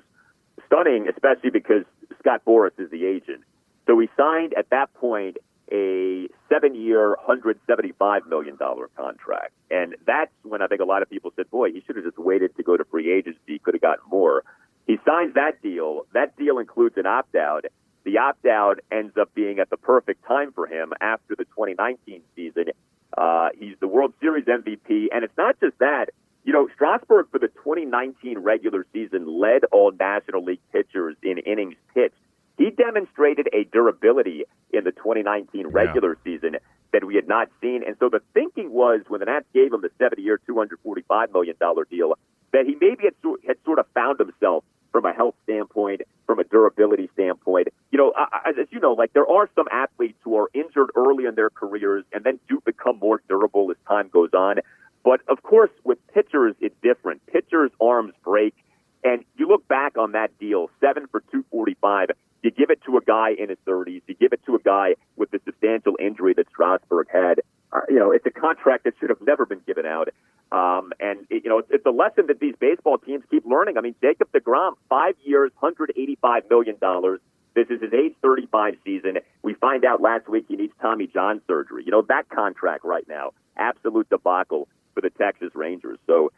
stunning, especially because Scott Boras is the agent. So he signed at that point a 7-year, $175 million contract. And that's when I think a lot of people said, boy, he should have just waited to go to free agency. He could have gotten more. He signs that deal. That deal includes an opt-out. The opt-out ends up being at the perfect time for him after the 2019 season. He's the World Series MVP. And it's not just that. You know, Strasburg for the 2019 regular season led all National League pitchers in innings pitched. He demonstrated a durability in the 2019 regular season that we had not seen. And so the thinking was when the Nats gave him the 7-year, $245 million deal, that he maybe had sort of found himself from a health standpoint, from a durability standpoint. You as you know, like, there are some athletes who are injured early in their careers and then do become more durable as time goes on. But, of course, with pitchers, it's different. Pitchers' arms break. And you look back on that deal, 7 for $245. You give it to a guy in his 30s. You give it to a guy with the substantial injury that Strasburg had. It's a contract that should have never been given out. It's a lesson that these baseball teams keep learning. I mean, Jacob deGrom, 5 years, $185 million. This is his age 35 season. We find out last week he needs Tommy John surgery. That contract right now, absolute debacle for the Texas Rangers. So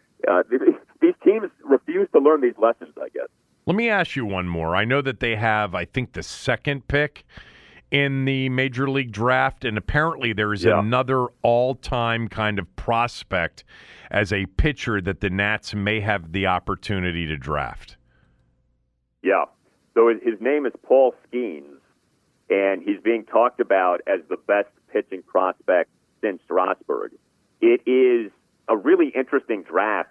these teams refuse to learn these lessons, I guess. Let me ask you one more. I know that they have, I think, the second pick in the Major League Draft, and apparently there is another all-time kind of prospect as a pitcher that the Nats may have the opportunity to draft. Yeah. So his name is Paul Skeens, and he's being talked about as the best pitching prospect since Strasburg. It is a really interesting draft.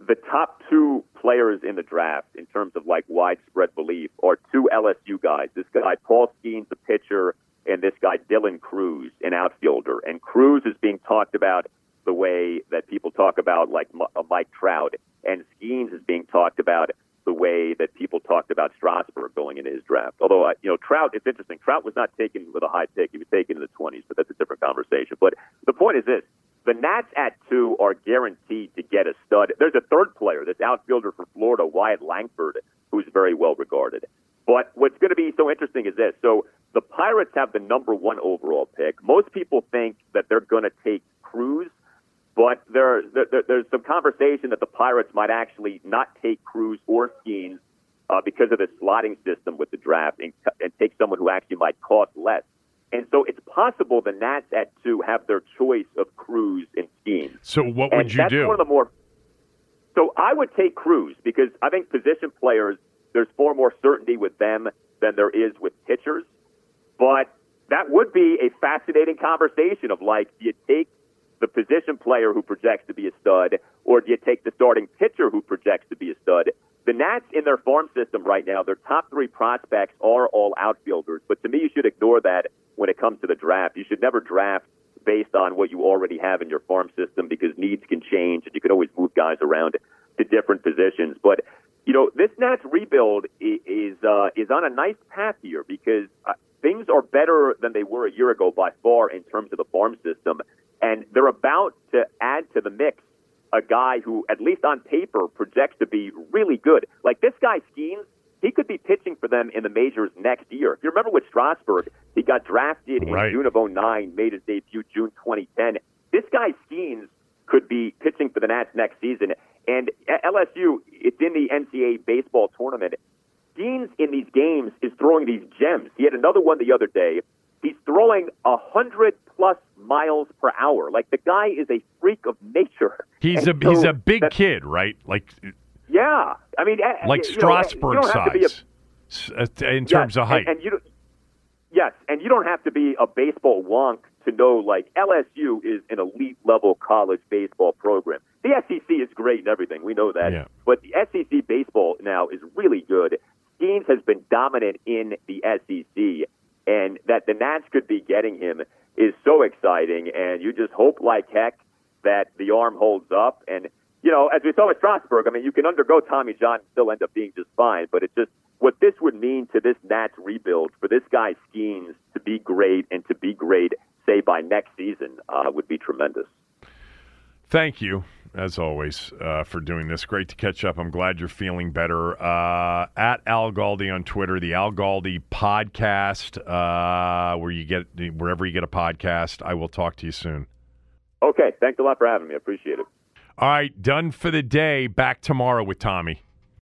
The top two players in the draft, in terms of like widespread belief, are two LSU guys. This guy, Paul Skeens, the pitcher, and this guy, Dylan Cruz, an outfielder. And Cruz is being talked about the way that people talk about like Mike Trout. And Skeens is being talked about the way that people talked about Strasburg going into his draft. Although, Trout, it's interesting. Trout was not taken with a high pick. He was taken in the 20s, but that's a different conversation. But the point is this. The Nats at two are guaranteed to get a stud. There's a third player, this outfielder from Florida, Wyatt Langford, who's very well regarded. But what's going to be so interesting is this. So the Pirates have the number one overall pick. Most people think that they're going to take Cruz, but there's some conversation that the Pirates might actually not take Cruz or Skeens because of the slotting system with the draft and take someone who actually might cost less. And so it's possible the Nats at two have their choice of Cruz and Skeens. So what would you do? That's one of the more. So I would take Cruz because I think position players, there's far more certainty with them than there is with pitchers. But that would be a fascinating conversation of like, do you take the position player who projects to be a stud, or do you take the starting pitcher who projects to be a stud? The Nats in their farm system right now, their top three prospects are all outfielders. But to me, you should ignore that when it comes to the draft. You should never draft based on what you already have in your farm system because needs can change and you can always move guys around to different positions. But, this Nats rebuild is on a nice path here because things are better than they were a year ago by far in terms of the farm system. And they're about to add to the mix a guy who, at least on paper, projects to be really good. Like this guy, Skeens, he could be pitching for them in the majors next year. If you remember with Strasburg, he got drafted in June of 2009, made his debut June 2010. This guy, Skeens, could be pitching for the Nats next season. And at LSU, it's in the NCAA baseball tournament. Skeens in these games is throwing these gems. He had another one the other day. He's throwing 100-plus miles per hour. Like, the guy is a freak of nature. He's a big kid, right? Like, yeah. I mean, like Strasburg size in terms of height. And you don't have to be a baseball wonk to know, like, LSU is an elite-level college baseball program. The SEC is great and everything. We know that. Yeah. But the SEC baseball now is really good. Skeens has been dominant in the SEC. And that the Nats could be getting him is so exciting. And you just hope like heck that the arm holds up. And, as we saw with Strasburg, I mean, you can undergo Tommy John and still end up being just fine. But it's just what this would mean to this Nats rebuild for this guy Skeens to be great and to be great, say, by next season would be tremendous. Thank you, as always, for doing this. Great to catch up. I'm glad you're feeling better. At Al Galdi on Twitter, the Al Galdi podcast, wherever you get a podcast. I will talk to you soon. Okay. Thanks a lot for having me. I appreciate it. All right. Done for the day. Back tomorrow with Tommy.